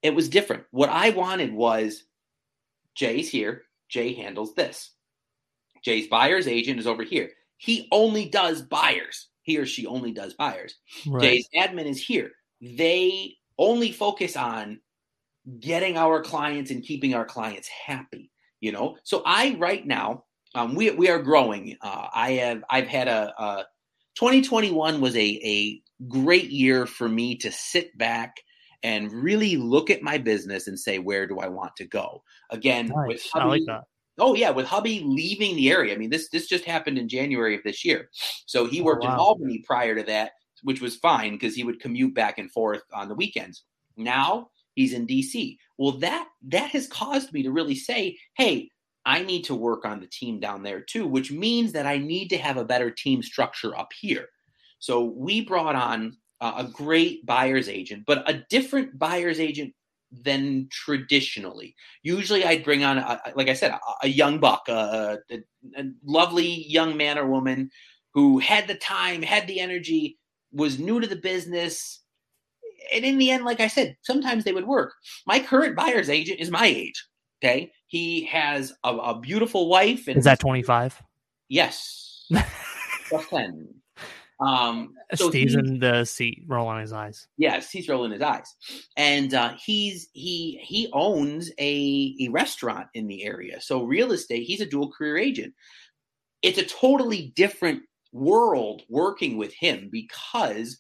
It was different. What I wanted was, Jay's here. Jay handles this. Jay's buyer's agent is over here. He only does buyers. He or she only does buyers. Right. Jay's admin is here. They only focus on getting our clients and keeping our clients happy. You know, so I right now we are growing. I've had 2021 was a great year for me to sit back and really look at my business and say, where do I want to go? Again, nice. With hubby, I like that. Oh yeah, with hubby leaving the area. I mean, this just happened in January of this year. So he worked in Albany prior to that, which was fine because he would commute back and forth on the weekends. Now he's in DC. Well, that has caused me to really say, hey, I need to work on the team down there too, which means that I need to have a better team structure up here. So we brought on a great buyer's agent, but a different buyer's agent than traditionally. Usually I'd bring on, like I said, a young buck, a lovely young man or woman who had the time, had the energy, was new to the business. And in the end, like I said, sometimes they would work. My current buyer's agent is my age. Okay. He has a beautiful wife. And is that 25? Yes. So Steve's in the seat, rolling his eyes. Yes, he's rolling his eyes. And he owns a restaurant in the area. So real estate, he's a dual career agent. It's a totally different world working with him because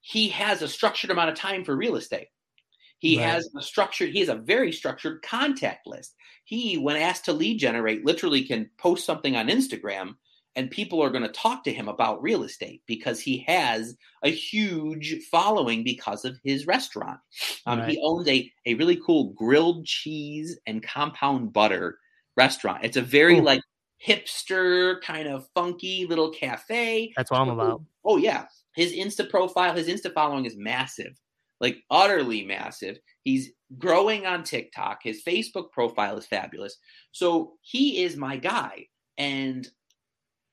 he has a structured amount of time for real estate. He has a structured, he has a very structured contact list. He, when asked to lead generate, literally can post something on Instagram and people are going to talk to him about real estate because he has a huge following because of his restaurant. He owns a really cool grilled cheese and compound butter restaurant. It's a very like hipster kind of funky little cafe. That's what I'm about. Oh yeah. His Insta profile, his Insta following is massive, like utterly massive. He's growing on TikTok. His Facebook profile is fabulous. So he is my guy. And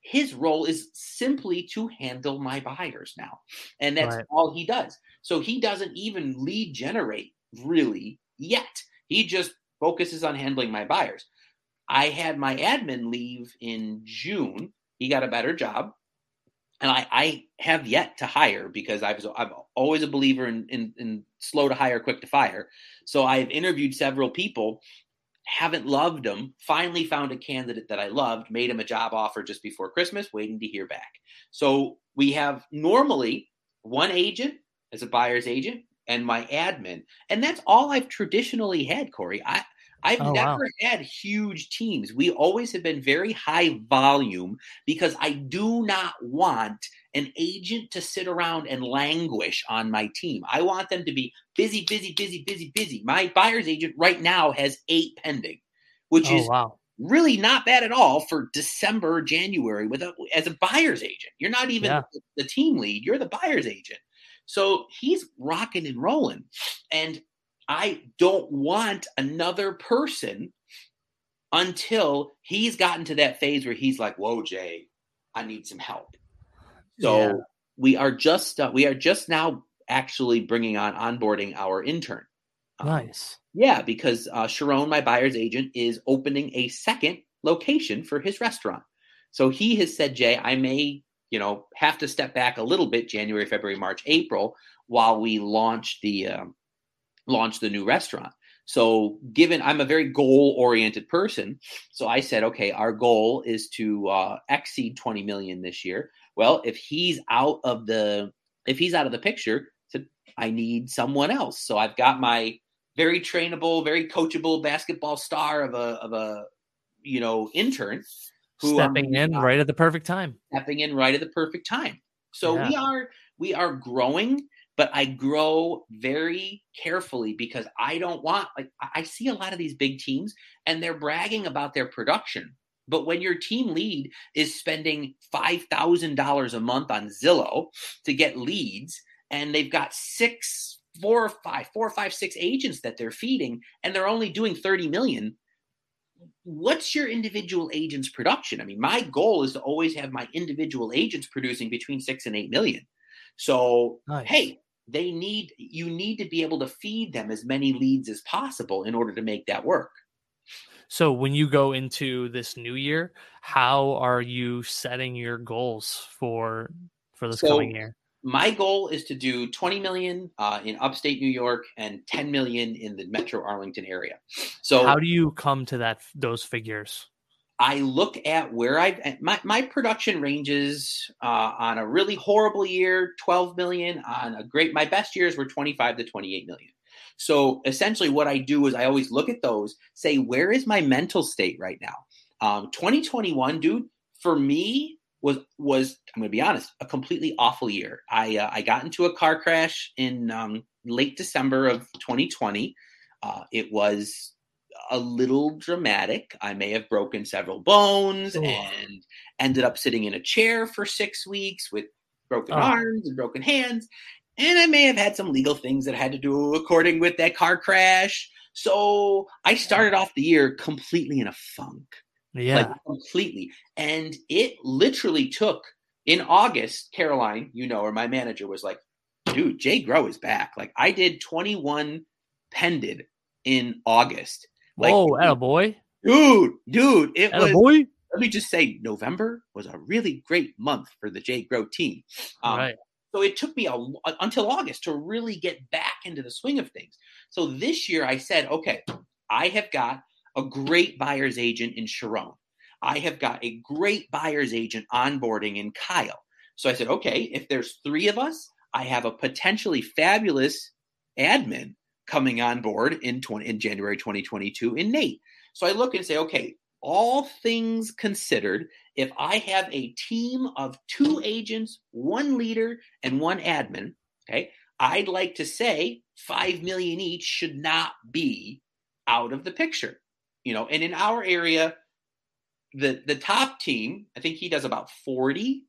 his role is simply to handle my buyers now. And that's all he does. So he doesn't even lead generate really yet. He just focuses on handling my buyers. I had my admin leave in June. He got a better job. And I have yet to hire because I'm always a believer in slow to hire, quick to fire. So I've interviewed several people. Haven't loved them. Finally found a candidate that I loved, made him a job offer just before Christmas, waiting to hear back. So we have normally one agent as a buyer's agent and my admin. And that's all I've traditionally had, Corey. I've never had huge teams. We always have been very high volume because I do not want an agent to sit around and languish on my team. I want them to be busy, busy, busy, busy, busy. My buyer's agent right now has 8 pending, which is really not bad at all for December, January as a buyer's agent. You're not even the team lead. You're the buyer's agent. So he's rocking and rolling. And I don't want another person until he's gotten to that phase where he's like, whoa, Jay, I need some help. So we are just now actually bringing on onboarding our intern. Nice. Yeah, because Sharon, my buyer's agent, is opening a second location for his restaurant. So he has said, Jay, I may, have to step back a little bit, January, February, March, April, while we launch the new restaurant. So given I'm a very goal-oriented person, so I said, okay, our goal is to exceed 20 million this year. Well, if he's out of the picture, I need someone else. So I've got my very trainable, very coachable basketball star of a intern who stepping in right at the perfect time. So yeah. we are growing, but I grow very carefully because I don't want, I see a lot of these big teams and they're bragging about their production. But when your team lead is spending $5,000 a month on Zillow to get leads, and they've got four or five, six agents that they're feeding, and they're only doing 30 million. What's your individual agent's production? I mean, my goal is to always have my individual agents producing between 6 and 8 million. So, nice. Hey, you need to be able to feed them as many leads as possible in order to make that work. So when you go into this new year, how are you setting your goals for this coming year? My goal is to do 20 million in upstate New York and 10 million in the metro Arlington area. So how do you come to those figures? I look at where my production ranges on a really horrible year, 12 million. On a great, my best years were 25 to 28 million. So essentially what I do is I always look at those, say, where is my mental state right now? 2021, dude, for me, was I'm going to be honest, a completely awful year. I got into a car crash in late December of 2020. It was a little dramatic. I may have broken several bones and ended up sitting in a chair for 6 weeks with broken arms and broken hands. And I may have had some legal things that I had to do according with that car crash. So I started off the year completely in a funk. Yeah, completely. And it literally took in August, Caroline, or my manager was like, dude, Jay Groh is back. Like I did 21 pended in August. Like, whoa, attaboy. Dude, it attaboy. Was, let me just say, November was a really great month for the Jay Groh team. Right. So it took me until August to really get back into the swing of things. So this year I said, okay, I have got a great buyer's agent in Sharon. I have got a great buyer's agent onboarding in Kyle. So I said, okay, if there's three of us, I have a potentially fabulous admin coming on board in January 2022 in Nate. So I look and say, okay, all things considered, if I have a team of 2 agents, 1 leader, and 1 admin, okay, I'd like to say 5 million each should not be out of the picture. And in our area, the top team, I think he does about 40.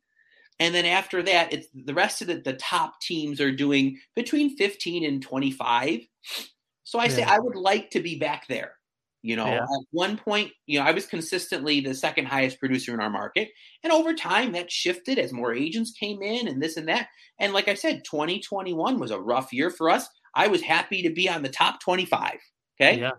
And then after that, it's the rest of the top teams are doing between 15 and 25. So I say, I would like to be back there. At one point, I was consistently the second highest producer in our market. And over time that shifted as more agents came in and this and that. And like I said, 2021 was a rough year for us. I was happy to be on the top 25. Okay. Yeah.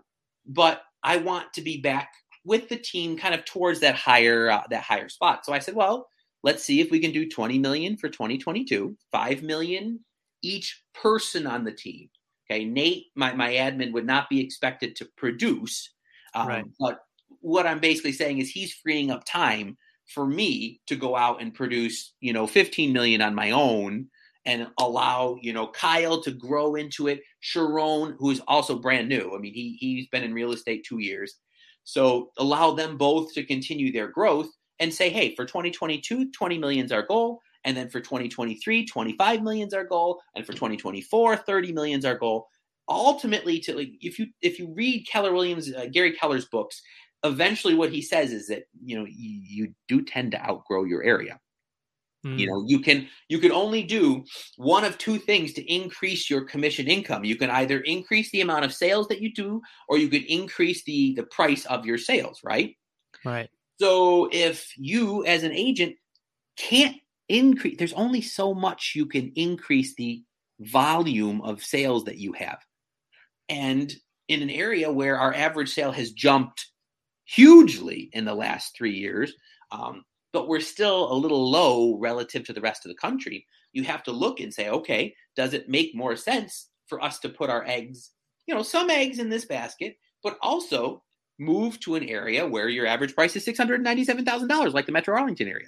But I want to be back with the team kind of towards that higher spot. So I said, well, let's see if we can do 20 million for 2022, 5 million each person on the team. Okay. Nate, my admin would not be expected to produce, right. But what I'm basically saying is he's freeing up time for me to go out and produce, 15 million on my own and allow, Kyle to grow into it. Sharon, who's also brand new. I mean, he's been in real estate 2 years. So allow them both to continue their growth and say, hey, for 2022, 20 million is our goal. And then for 2023, 25 million is our goal. And for 2024, 30 million is our goal. Ultimately, if you read Gary Keller's books, eventually what he says is that, you do tend to outgrow your area. You can only do one of two things to increase your commission income. You can either increase the amount of sales that you do, or you could increase the price of your sales, right? Right. So if you as an agent can't increase, there's only so much you can increase the volume of sales that you have. And in an area where our average sale has jumped hugely in the last 3 years, but we're still a little low relative to the rest of the country, you have to look and say, okay, does it make more sense for us to put our eggs, some eggs in this basket, but also move to an area where your average price is $697,000, like the Metro Arlington area.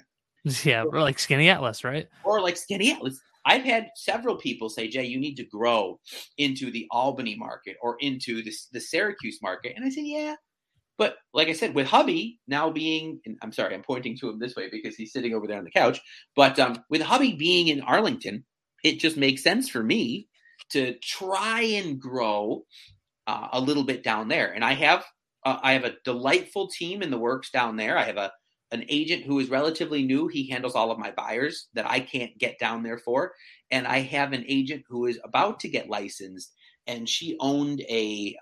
Yeah, or like Skinny Atlas, right? Or like Skinny Atlas. I've had several people say, Jay, you need to grow into the Albany market or into the Syracuse market. And I said, yeah. But like I said, with hubby now being, and I'm sorry, I'm pointing to him this way because he's sitting over there on the couch. But with hubby being in Arlington, it just makes sense for me to try and grow a little bit down there. And I have a delightful team in the works down there. I have an agent who is relatively new. He handles all of my buyers that I can't get down there for. And I have an agent who is about to get licensed, and she owned a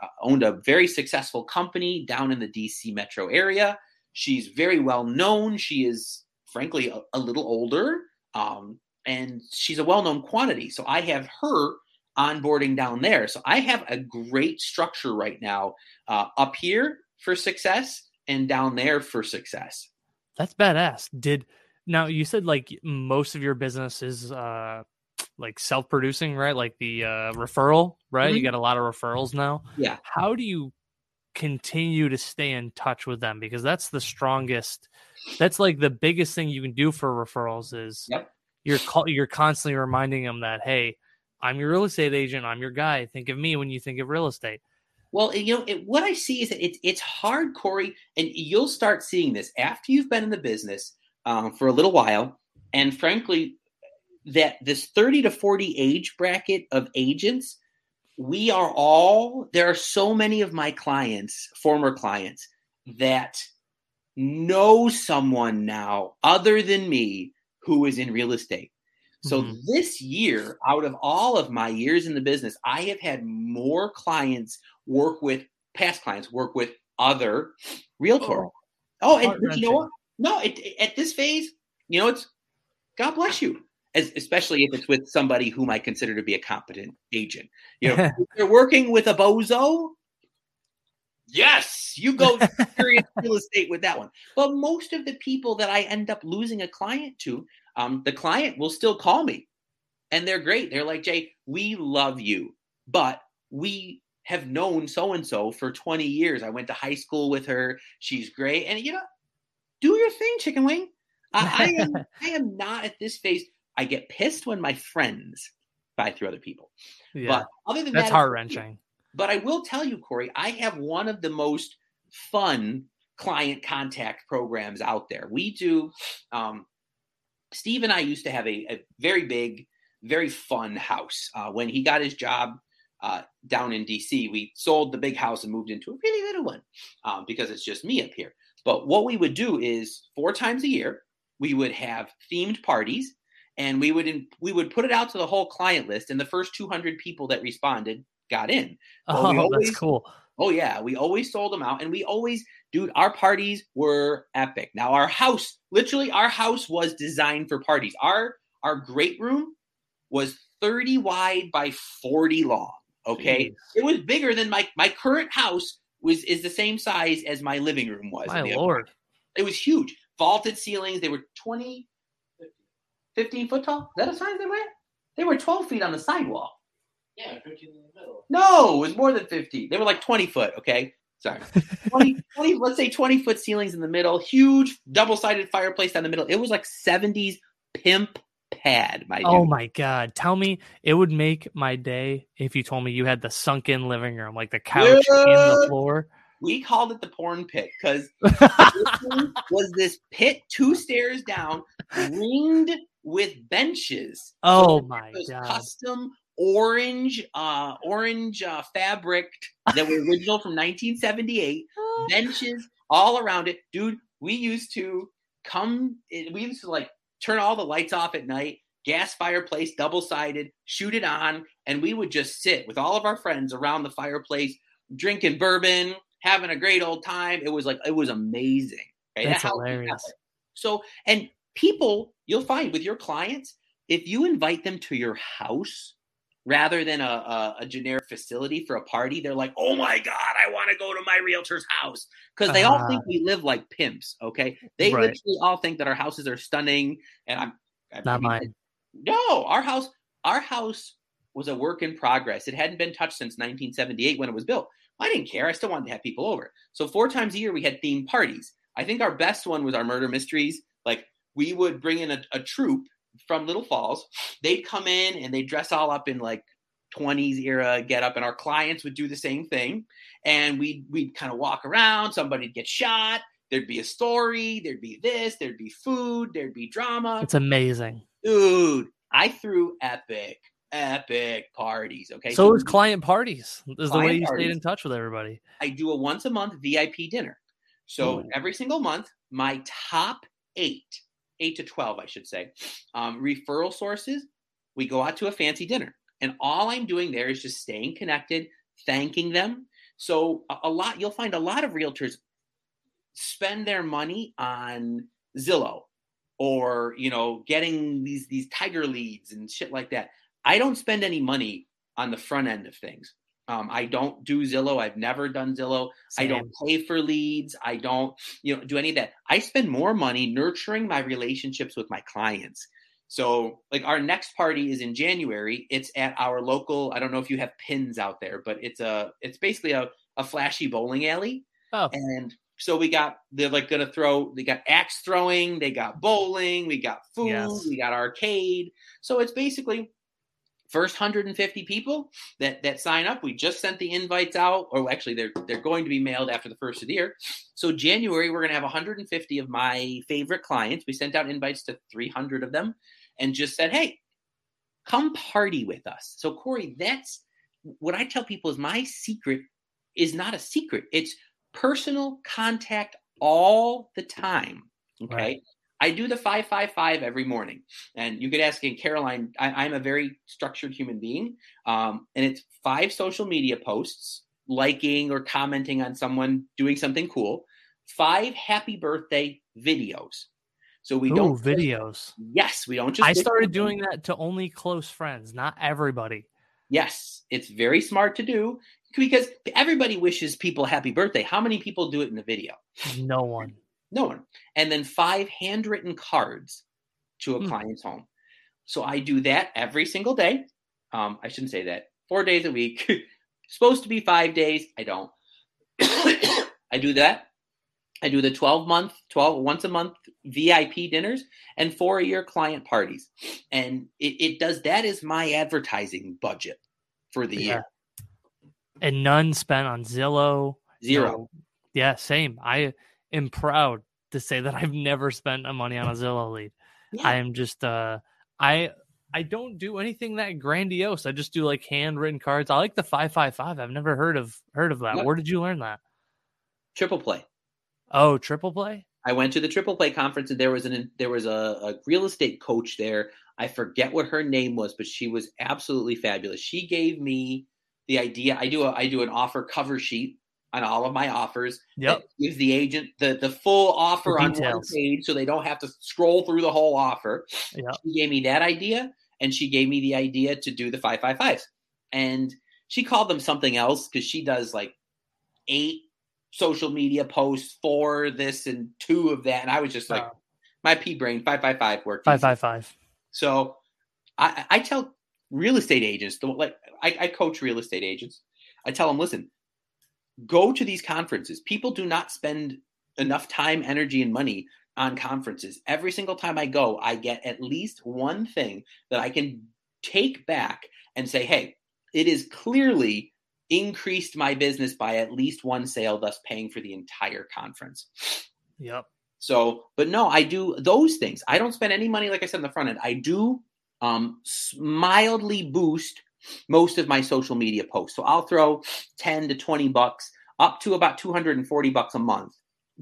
very successful company down in the DC metro area. She's very well known. She is frankly a little older, and she's a well-known quantity. So I have her onboarding down there. So I have a great structure right now, up here for success and down there for success. That's badass. Now you said like most of your business is like self-producing, right? Like the referral, right? Mm-hmm. You got a lot of referrals now. Yeah. How do you continue to stay in touch with them? Because that's the strongest. That's like the biggest thing you can do for referrals is you're constantly reminding them that, hey, I'm your real estate agent. I'm your guy. Think of me when you think of real estate. Well, what I see is that it's hard, Corey, and you'll start seeing this after you've been in the business for a little while. And frankly, that this 30 to 40 age bracket of agents, there are so many of my clients, former clients, that know someone now other than me who is in real estate. So this year, out of all of my years in the business, I have had more clients work with other realtors. Oh, and you know what? No, at this phase, it's God bless you, especially if it's with somebody whom I consider to be a competent agent. If you're working with a bozo, yes, you go serious real estate with that one. But most of the people that I end up losing a client to, the client will still call me, and they're great. They're like, Jay, we love you, but we have known so-and-so for 20 years. I went to high school with her. She's great. And do your thing, chicken wing. I am not at this phase. I get pissed when my friends buy through other people. Yeah. But other than that's heart-wrenching. But I will tell you, Corey, I have one of the most fun client contact programs out there. We do, Steve and I used to have a very big, very fun house. When he got his job down in DC, we sold the big house and moved into a really little one because it's just me up here. But what we would do is 4 times a year, we would have themed parties, and we would put it out to the whole client list, and the first 200 people that responded got in. So that's cool. Oh, yeah. We always sold them out, and our parties were epic. Now, our house was designed for parties. Our great room was 30 wide by 40 long. Okay. Jeez. It was bigger than my current house is the same size as my living room was. My Lord. It was huge. Vaulted ceilings. They were 15 foot tall. Is that a size they were? They were 12 feet on the sidewall. Yeah, 15 in the middle. No, it was more than 50. They were like 20 foot, okay? Sorry. 20 foot ceilings in the middle, huge double-sided fireplace down the middle. It was like 70s pimp pad, my dude. Oh, my God. Tell me, it would make my day if you told me you had the sunk-in living room, like the couch and the floor. We called it the porn pit because it was this pit 2 stairs down, ringed with benches. Oh, my God. Custom orange fabric that were original from 1978, benches all around it. Dude, we used to like turn all the lights off at night, gas fireplace, double-sided, shoot it on. And we would just sit with all of our friends around the fireplace, drinking bourbon, having a great old time. It was amazing. Right? That's hilarious. So, and people, you'll find with your clients, if you invite them to your house, rather than a generic facility for a party, they're like, oh my God, I want to go to my realtor's house. Because they all think we live like pimps, okay? They literally all think that our houses are stunning. And Not mine. No, our house was a work in progress. It hadn't been touched since 1978 when it was built. I didn't care. I still wanted to have people over. So 4 times a year, we had themed parties. I think our best one was our murder mysteries. Like, we would bring in a troupe from Little Falls. They'd come in and they'd dress all up in like 20s era get up, and our clients would do the same thing. And we'd kind of walk around. Somebody'd get shot. There'd be a story. There'd be this. There'd be food. There'd be drama. It's amazing. Dude, I threw epic parties. Okay. So it was client parties. Is the way you stayed in touch with everybody. I do a once a month VIP dinner. So every single month, my top 8 to 12, I should say, referral sources, we go out to a fancy dinner. And all I'm doing there is just staying connected, thanking them. So you'll find a lot of realtors spend their money on Zillow or, you know, getting these tiger leads and shit like that. I don't spend any money on the front end of things. I don't do Zillow. I've never done Zillow. Same. I don't pay for leads. I don't, do any of that. I spend more money nurturing my relationships with my clients. So like our next party is in January. It's at our local, I don't know if you have pins out there, but it's basically a flashy bowling alley. Oh. And so they got axe throwing, they got bowling, we got food, we got arcade. So it's basically first 150 people that sign up, we just sent the invites out, or actually they're going to be mailed after the first of the year. So January, we're going to have 150 of my favorite clients. We sent out invites to 300 of them and just said, hey, come party with us. So Corey, that's what I tell people is my secret is not a secret. It's personal contact all the time. Okay. Right. I do the 5-5-5 every morning, and you could ask in Caroline, I'm a very structured human being, and it's 5 social media posts, liking or commenting on someone doing something cool, 5 happy birthday videos. So we don't videos. Yes, we don't just. I started doing that to only close friends, not everybody. Yes, it's very smart to do because everybody wishes people happy birthday. How many people do it in the video? No one. No one. And then 5 handwritten cards to a client's home. So I do that every single day. I shouldn't say that. 4 days a week. Supposed to be 5 days. I don't. I do that. I do the 12 once a month VIP dinners and 4-a-year client parties. And it does. That is my advertising budget for the year. And none spent on Zillow. Zero. No. Yeah, same. I'm proud to say that I've never spent money on a Zillow lead. Yeah. I am just, I don't do anything that grandiose. I just do like handwritten cards. I like the 5-5-5. I've never heard of that. Yep. Where did you learn that? Triple Play. Oh, Triple Play. I went to the Triple Play conference and there was a real estate coach there. I forget what her name was, but she was absolutely fabulous. She gave me the idea. I do an offer cover sheet on all of my offers. Yep. It gives the agent the full offer on one page so they don't have to scroll through the whole offer. Yep. She gave me that idea, and she gave me the idea to do the 5-5-5s. And she called them something else because she does like 8 social media posts, 4 this and 2 of that. And I was just like, my pea brain, 5-5-5 worked. 5-5-5. So I tell real estate agents, I coach real estate agents. I tell them, listen, go to these conferences. People do not spend enough time, energy, and money on conferences. Every single time I go, I get at least one thing that I can take back and say, hey, it is clearly increased my business by at least one sale, thus paying for the entire conference. Yep. So, but no, I do those things. I don't spend any money, like I said, on the front end. I do mildly boost most of my social media posts. So I'll throw $10 to $20 up to about $240 a month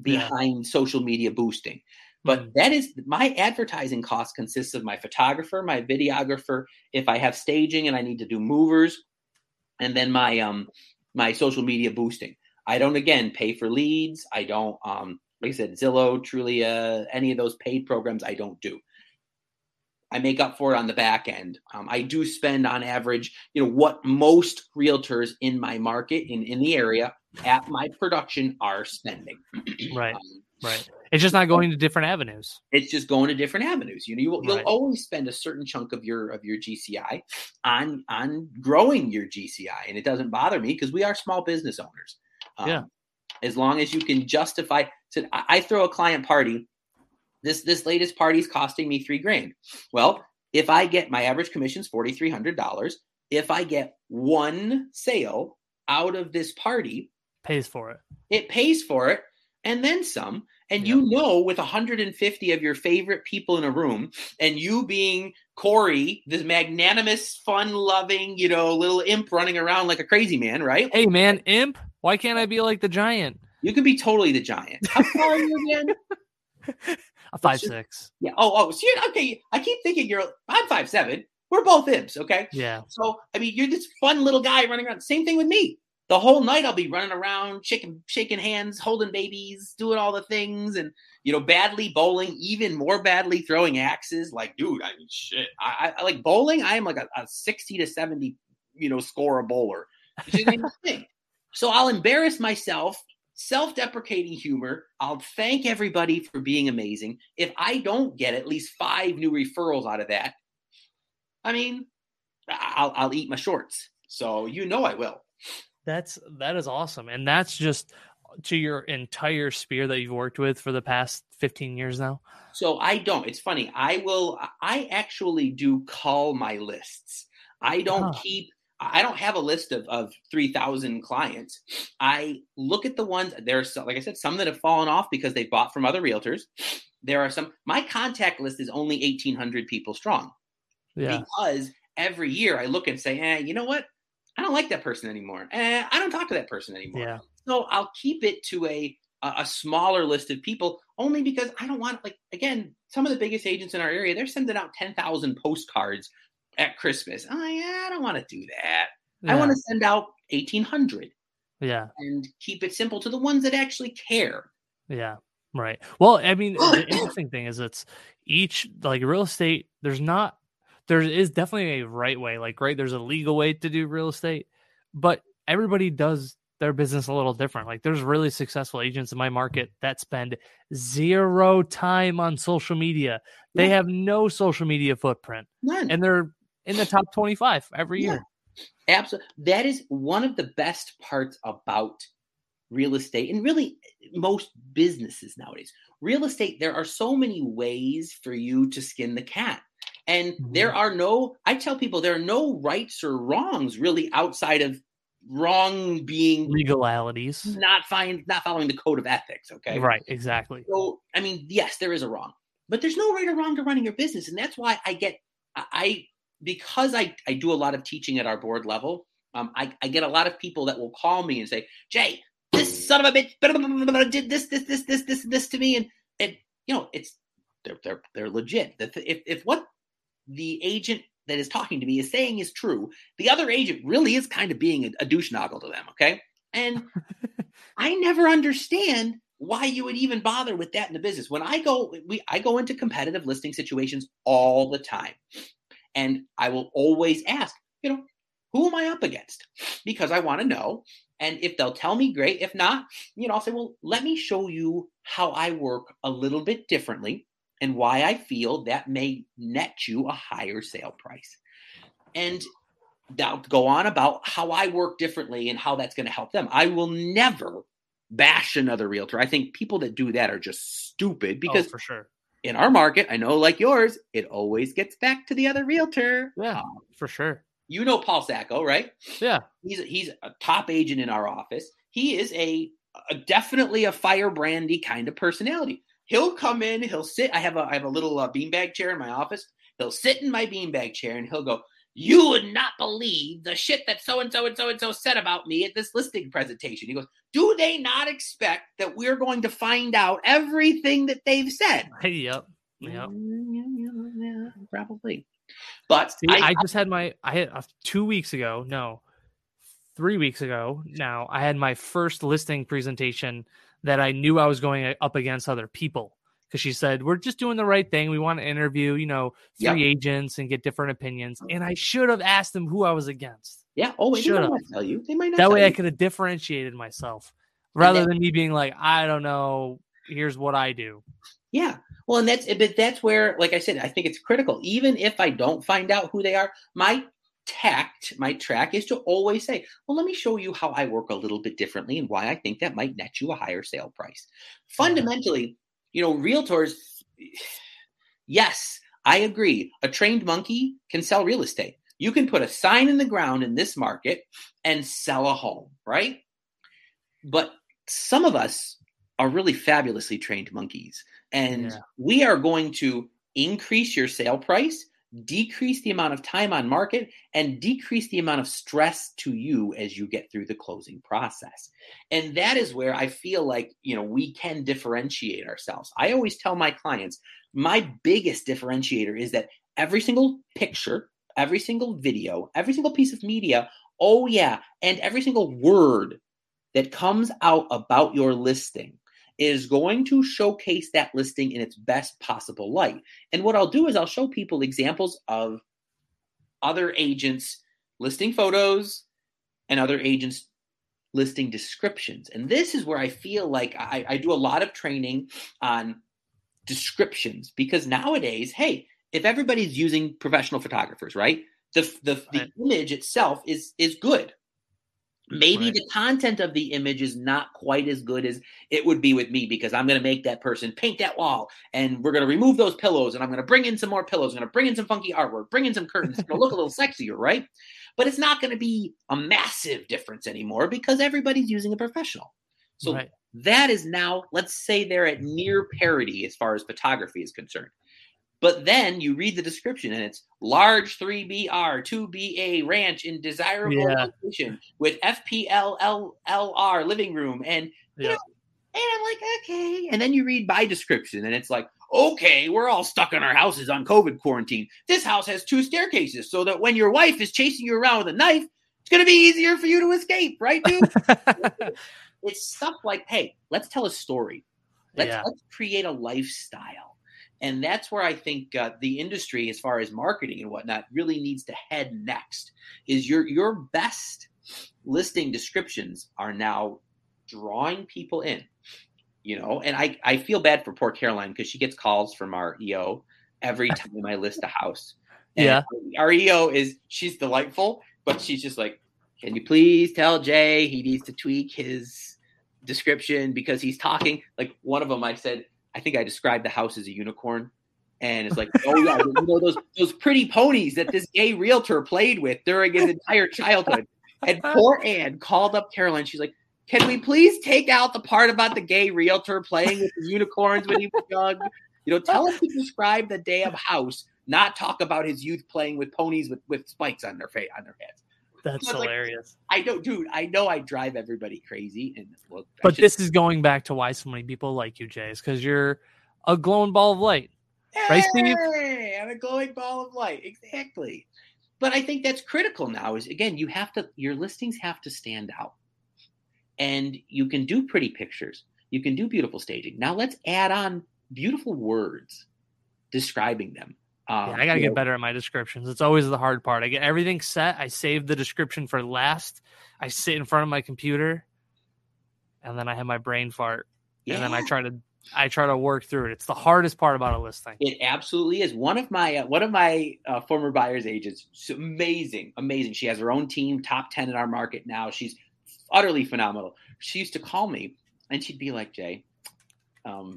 behind social media boosting. But that is my advertising cost consists of my photographer, my videographer, if I have staging and I need to do movers, and then my social media boosting. I don't, again, pay for leads. I don't, like I said, Zillow, Trulia, any of those paid programs I don't do. I make up for it on the back end. I do spend on average, what most realtors in my market in the area at my production are spending. Right. Right. It's just not going to different avenues. It's just going to different avenues. You'll always spend a certain chunk of your GCI on growing your GCI. And it doesn't bother me because we are small business owners. Yeah. As long as you can justify. So I throw a client party. This latest party is costing me $3,000. Well, if I get my average commission is $4,300, if I get one sale out of this party, it pays for it, and then some. And with 150 of your favorite people in a room, and you being Corey, this magnanimous, fun-loving, little imp running around like a crazy man, right? Hey, man, imp. Why can't I be like the giant? You could be totally the giant. How tall are you again? 5'6". Yeah. Oh. So okay. I keep thinking I'm 5'7". We're both imps. Okay. Yeah. So you're this fun little guy running around. Same thing with me. The whole night I'll be running around, shaking hands, holding babies, doing all the things, and badly bowling, even more badly throwing axes. Like, dude, shit. I like bowling. I am like a 60 to 70, score a bowler. It's just the thing. So I'll embarrass myself. Self-deprecating humor. I'll thank everybody for being amazing. If I don't get at least 5 new referrals out of that, I'll eat my shorts. So I will. That is awesome. And that's just to your entire sphere that you've worked with for the past 15 years now. So I don't. It's funny. I actually do cull my lists. I don't have a list of 3,000 clients. I look at the ones, there's, like I said, some that have fallen off because they bought from other realtors. There are some, my contact list is only 1,800 people strong. Yeah. Because every year I look and say, what? I don't like that person anymore. I don't talk to that person anymore. Yeah. So I'll keep it to a smaller list of people only because I don't want, some of the biggest agents in our area, they're sending out 10,000 postcards at Christmas. I don't want to do that. Yeah. I want to send out 1,800. Yeah. And keep it simple to the ones that actually care. Yeah. Right. Well, the interesting thing is it's each, real estate, there is definitely a right way. There's a legal way to do real estate, but everybody does their business a little different. There's really successful agents in my market that spend 0 time on social media. They have no social media footprint. None. And they're in the top 25 every year. Absolutely. That is one of the best parts about real estate and really most businesses nowadays. Real estate, there are so many ways for you to skin the cat. And I tell people there are no rights or wrongs really outside of wrong being legalities, not following the code of ethics. Okay. Right. Exactly. So, yes, there is a wrong, but there's no right or wrong to running your business. And that's why because I do a lot of teaching at our board level. I get a lot of people that will call me and say, Jay, this son of a bitch did this to me. And it's, they're legit. If what the agent that is talking to me is saying is true, the other agent really is kind of being a douche noggle to them. Okay. And I never understand why you would even bother with that in the business. When I go into competitive listing situations all the time, and I will always ask, who am I up against? Because I want to know. And if they'll tell me, great. If not, I'll say, well, let me show you how I work a little bit differently and why I feel that may net you a higher sale price. And I'll go on about how I work differently and how that's going to help them. I will never bash another realtor. I think people that do that are just stupid because for sure. In our market, I know like yours, it always gets back to the other realtor. Yeah, for sure. Paul Sacco, right? Yeah. He's a top agent in our office. He is a definitely a firebrandy kind of personality. He'll come in, he'll sit. I have a little beanbag chair in my office. He'll sit in my beanbag chair and he'll go, you would not believe the shit that so-and-so and so-and-so said about me at this listing presentation. He goes, do they not expect that we're going to find out everything that they've said? Yep. Yeah, probably. But see, I had 3 weeks ago now, I had my first listing presentation that I knew I was going up against other people because she said, we're just doing the right thing. We want to interview, you know, three agents and get different opinions. And I should have asked them who I was against. Yeah. Oh, wait, they might not tell you. They might not. That way I could have differentiated myself rather than me being like, I don't know, here's what I do. Yeah. Well, and that's where, like I said, I think it's critical. Even if I don't find out who they are, my track is to always say, well, let me show you how I work a little bit differently and why I think that might net you a higher sale price. Fundamentally, you know, realtors, yes, I agree. A trained monkey can sell real estate. You can put a sign in the ground in this market and sell a home, right? But some of us are really fabulously trained monkeys. And we are going to increase your sale price, decrease the amount of time on market, and decrease the amount of stress to you as you get through the closing process. And that is where I feel like, you know, we can differentiate ourselves. I always tell my clients, my biggest differentiator is that every single picture, every single video, every single piece of media, and every single word that comes out about your listing is going to showcase that listing in its best possible light. And what I'll do is I'll show people examples of other agents' listing photos and other agents' listing descriptions. And this is where I feel like I do a lot of training on descriptions, because nowadays, hey, if everybody's using professional photographers, right, the image itself is good. Maybe the content of the image is not quite as good as it would be with me, because I'm going to make that person paint that wall, and we're going to remove those pillows, and I'm going to bring in some more pillows. I'm going to bring in some funky artwork, bring in some curtains. It's going to look a little sexier, right? But it's not going to be a massive difference anymore because everybody's using a professional. So that is now, let's say they're at near parity as far as photography is concerned. But then you read the description and it's large 3BR, 2BA ranch in desirable location with FPLLR living room. And, you know, and I'm like, okay. And then you read by description and it's like, okay, we're all stuck in our houses on COVID quarantine. This house has 2 staircases so that when your wife is chasing you around with a knife, it's going to be easier for you to escape. Right, dude? It's stuff like, hey, let's tell a story. Let's create a lifestyle. And that's where I think the industry, as far as marketing and whatnot, really needs to head next, is your best listing descriptions are now drawing people in, you know. And I feel bad for poor Caroline because she gets calls from our EO every time I list a house. And our EO she's delightful, but she's just like, can you please tell Jay he needs to tweak his description because he's talking. Like one of them I said, I think I described the house as a unicorn, and it's like, oh yeah, you know those pretty ponies that this gay realtor played with during his entire childhood. And poor Ann called up Caroline. She's like, "Can we please take out the part about the gay realtor playing with the unicorns when he was young? You know, tell us to describe the damn house, not talk about his youth playing with ponies with spikes on their heads." That's hilarious. Like, I know I drive everybody crazy. But this is going back to why so many people like you, Jay, is because you're a glowing ball of light. Hey, right, Steve? I'm a glowing ball of light. Exactly. But I think that's critical now is, again, your listings have to stand out. And you can do pretty pictures. You can do beautiful staging. Now let's add on beautiful words describing them. I got to get better at my descriptions. It's always the hard part. I get everything set. I save the description for last. I sit in front of my computer and then I have my brain fart. Yeah. And then I try to work through it. It's the hardest part about a listing. It absolutely is. One of my former buyer's agents, amazing. She has her own team, top 10 in our market now. She's utterly phenomenal. She used to call me and she'd be like, Jay, you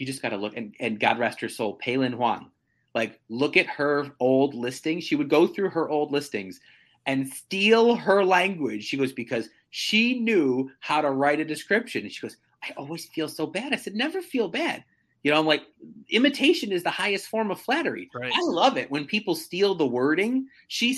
just got to look, and God rest her soul, Palin Huang. Like, look at her old listings. She would go through her old listings and steal her language. She goes, because she knew how to write a description. And she goes, I always feel so bad. I said, never feel bad. You know, I'm like, imitation is the highest form of flattery. Right. I love it when people steal the wording. She'll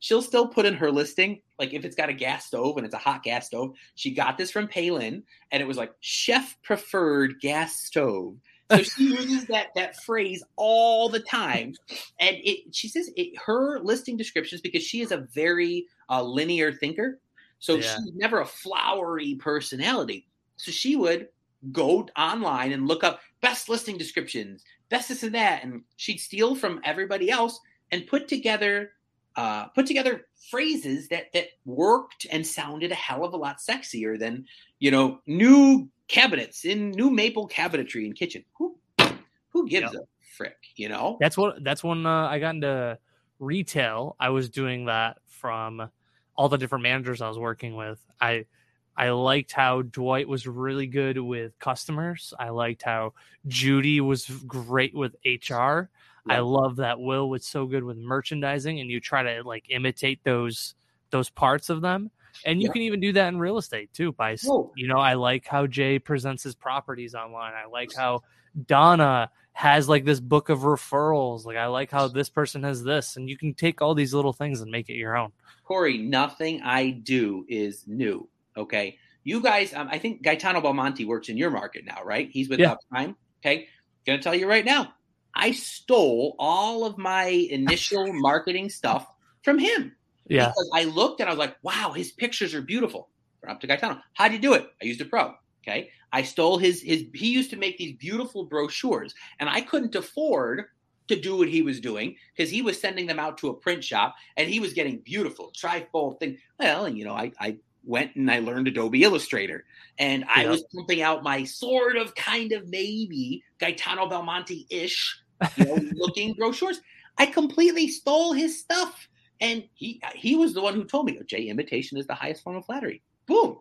still put in her listing, like if it's got a gas stove and it's a hot gas stove. She got this from Palin and it was like chef preferred gas stove. So she uses that phrase all the time. And she says her listing descriptions, because she is a very linear thinker. So she's never a flowery personality. So she would go online and look up best listing descriptions, best this and that, and she'd steal from everybody else and put together phrases that worked and sounded a hell of a lot sexier than, you know, new cabinets in new maple cabinetry and kitchen. Who gives a frick, you know? That's when I got into retail. I was doing that from all the different managers I was working with. I liked how Dwight was really good with customers. I liked how Judy was great with HR. Yeah. I love that Will was so good with merchandising, and you try to like imitate those parts of them. And you can even do that in real estate too. I like how Jay presents his properties online. I like how Donna has like this book of referrals. Like, I like how this person has this, and you can take all these little things and make it your own. Corey, nothing I do is new. Okay. You guys, I think Gaetano Belmonte works in your market now, right? He's with Uptime. Okay. Going to tell you right now, I stole all of my initial marketing stuff from him. Yeah. Because I looked and I was like, wow, his pictures are beautiful. We're up to Gaetano. How'd you do it? I used a pro. Okay. I stole his, he used to make these beautiful brochures, and I couldn't afford to do what he was doing because he was sending them out to a print shop and he was getting beautiful trifold things. Well, and you know, I went and I learned Adobe Illustrator, and I was pumping out my sort of kind of maybe Gaetano Belmonte-ish, you know, looking brochures. I completely stole his stuff, and he was the one who told me, oh, Jay, imitation is the highest form of flattery. Boom.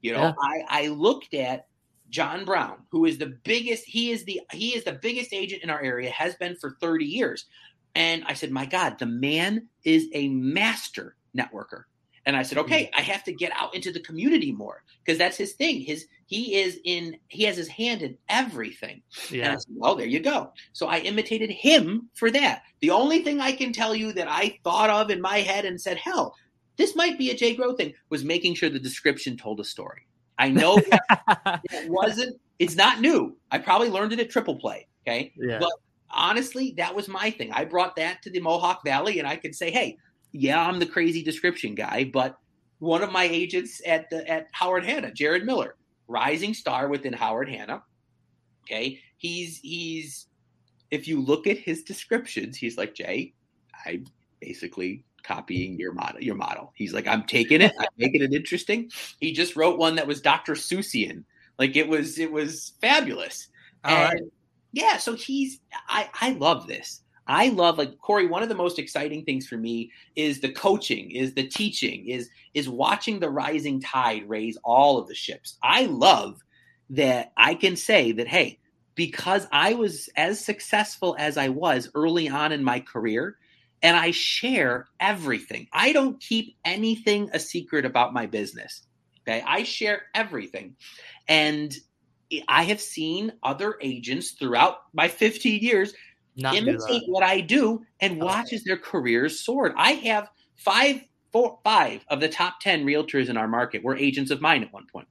You know, I looked at John Brown, who is the biggest, he is the biggest agent in our area, has been for 30 years. And I said, my God, the man is a master networker. And I said, okay, I have to get out into the community more because that's his thing. He has his hand in everything. Yeah. And I said, well, there you go. So I imitated him for that. The only thing I can tell you that I thought of in my head and said, hell, this might be a Jay Groh thing, was making sure the description told a story. I know it's not new. I probably learned it at Triple Play. Okay. Yeah. But honestly, that was my thing. I brought that to the Mohawk Valley, and I could say, hey, yeah, I'm the crazy description guy, but one of my agents at Howard Hanna, Jared Miller, rising star within Howard Hanna. Okay. He's if you look at his descriptions, he's like, Jay, I'm basically copying your model. He's like, I'm taking it, I'm making it interesting. He just wrote one that was Dr. Seussian. Like it was fabulous. All right. Yeah, so I love this. I love, like, Corey, one of the most exciting things for me is the coaching, is the teaching, is watching the rising tide raise all of the ships. I love that I can say that, hey, because I was as successful as I was early on in my career, and I share everything. I don't keep anything a secret about my business, okay? I share everything. And I have seen other agents throughout my 15 years imitate what I do and watch as their careers soared. I have five of the top 10 realtors in our market were agents of mine at one point.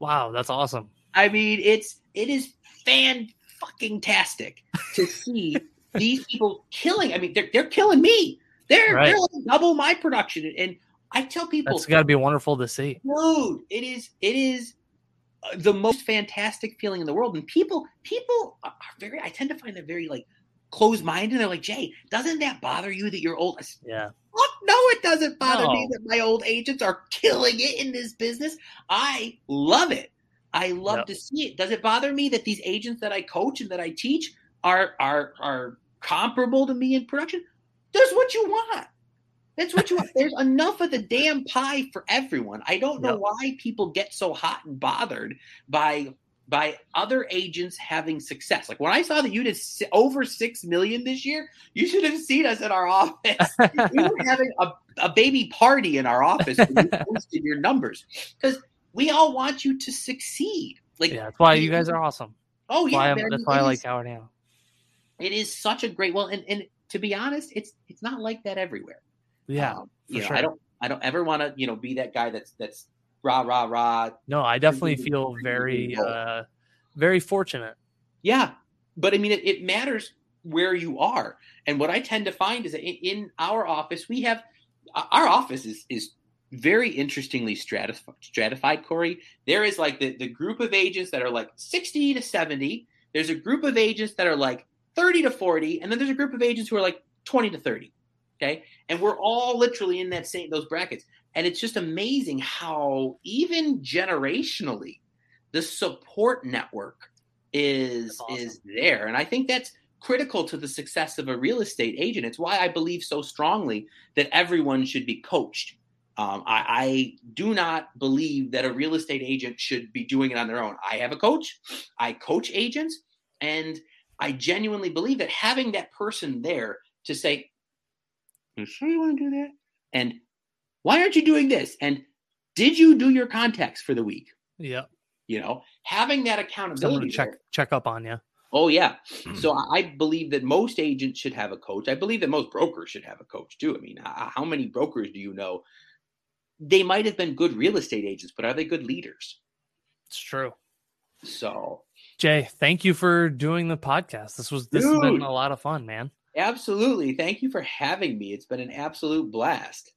Wow, that's awesome. I mean, it is fan-fucking-tastic to see these people killing. I mean, they're killing me. They're like double my production. And I tell people, it's got to be wonderful to see. Dude, it is the most fantastic feeling in the world. And people are very, I tend to find they're very like closed-minded. They're like, Jay, doesn't that bother you that you're old? Yeah. Look, no, it doesn't bother me that my old agents are killing it in this business. I love it. I love to see it. Does it bother me that these agents that I coach and that I teach are comparable to me in production? That's what you want. That's what you want. There's enough of the damn pie for everyone. I don't know why people get so hot and bothered by other agents having success. Like when I saw that you did over 6 million this year, you should have seen us at our office. We were having a baby party in our office when you posted your numbers because we all want you to succeed. Like, yeah, that's why you guys are awesome. Oh, that's that's why I like Howard Hanna. It is such a great, well, and to be honest, it's not like that everywhere. Yeah, sure. I don't ever want to, you know, be that guy that's rah, rah, rah. No, I definitely feel very, very fortunate. Yeah. But I mean, it matters where you are. And what I tend to find is that in our office, we have, our office is very interestingly stratified, Corey. There is like the group of agents that are like 60 to 70. There's a group of agents that are like 30 to 40. And then there's a group of agents who are like 20 to 30. Okay. And we're all literally in that those brackets. And it's just amazing how even generationally the support network is awesome. Is there. And I think that's critical to the success of a real estate agent. It's why I believe so strongly that everyone should be coached. I do not believe that a real estate agent should be doing it on their own. I have a coach. I coach agents. And I genuinely believe that having that person there to say, "You sure you want to do that? And why aren't you doing this? And did you do your contacts for the week?" Yeah. You know, having that accountability. To check up on you. Oh, yeah. So I believe that most agents should have a coach. I believe that most brokers should have a coach, too. I mean, how many brokers do you know? They might have been good real estate agents, but are they good leaders? It's true. So, Jay, thank you for doing the podcast. This has been a lot of fun, man. Absolutely. Thank you for having me. It's been an absolute blast.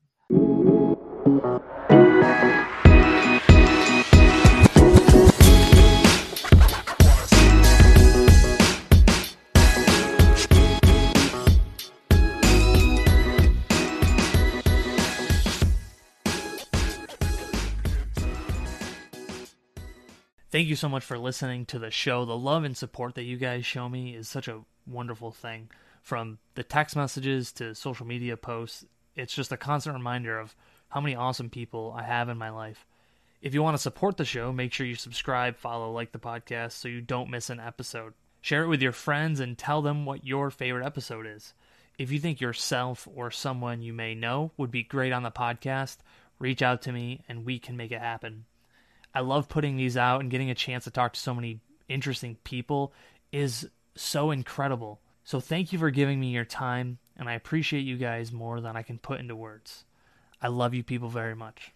Thank you so much for listening to the show. The love and support that you guys show me is such a wonderful thing. From the text messages to social media posts, it's just a constant reminder of how many awesome people I have in my life. If you want to support the show, make sure you subscribe, follow, like the podcast so you don't miss an episode. Share it with your friends and tell them what your favorite episode is. If you think yourself or someone you may know would be great on the podcast, reach out to me and we can make it happen. I love putting these out, and getting a chance to talk to so many interesting people is so incredible. So thank you for giving me your time, and I appreciate you guys more than I can put into words. I love you people very much.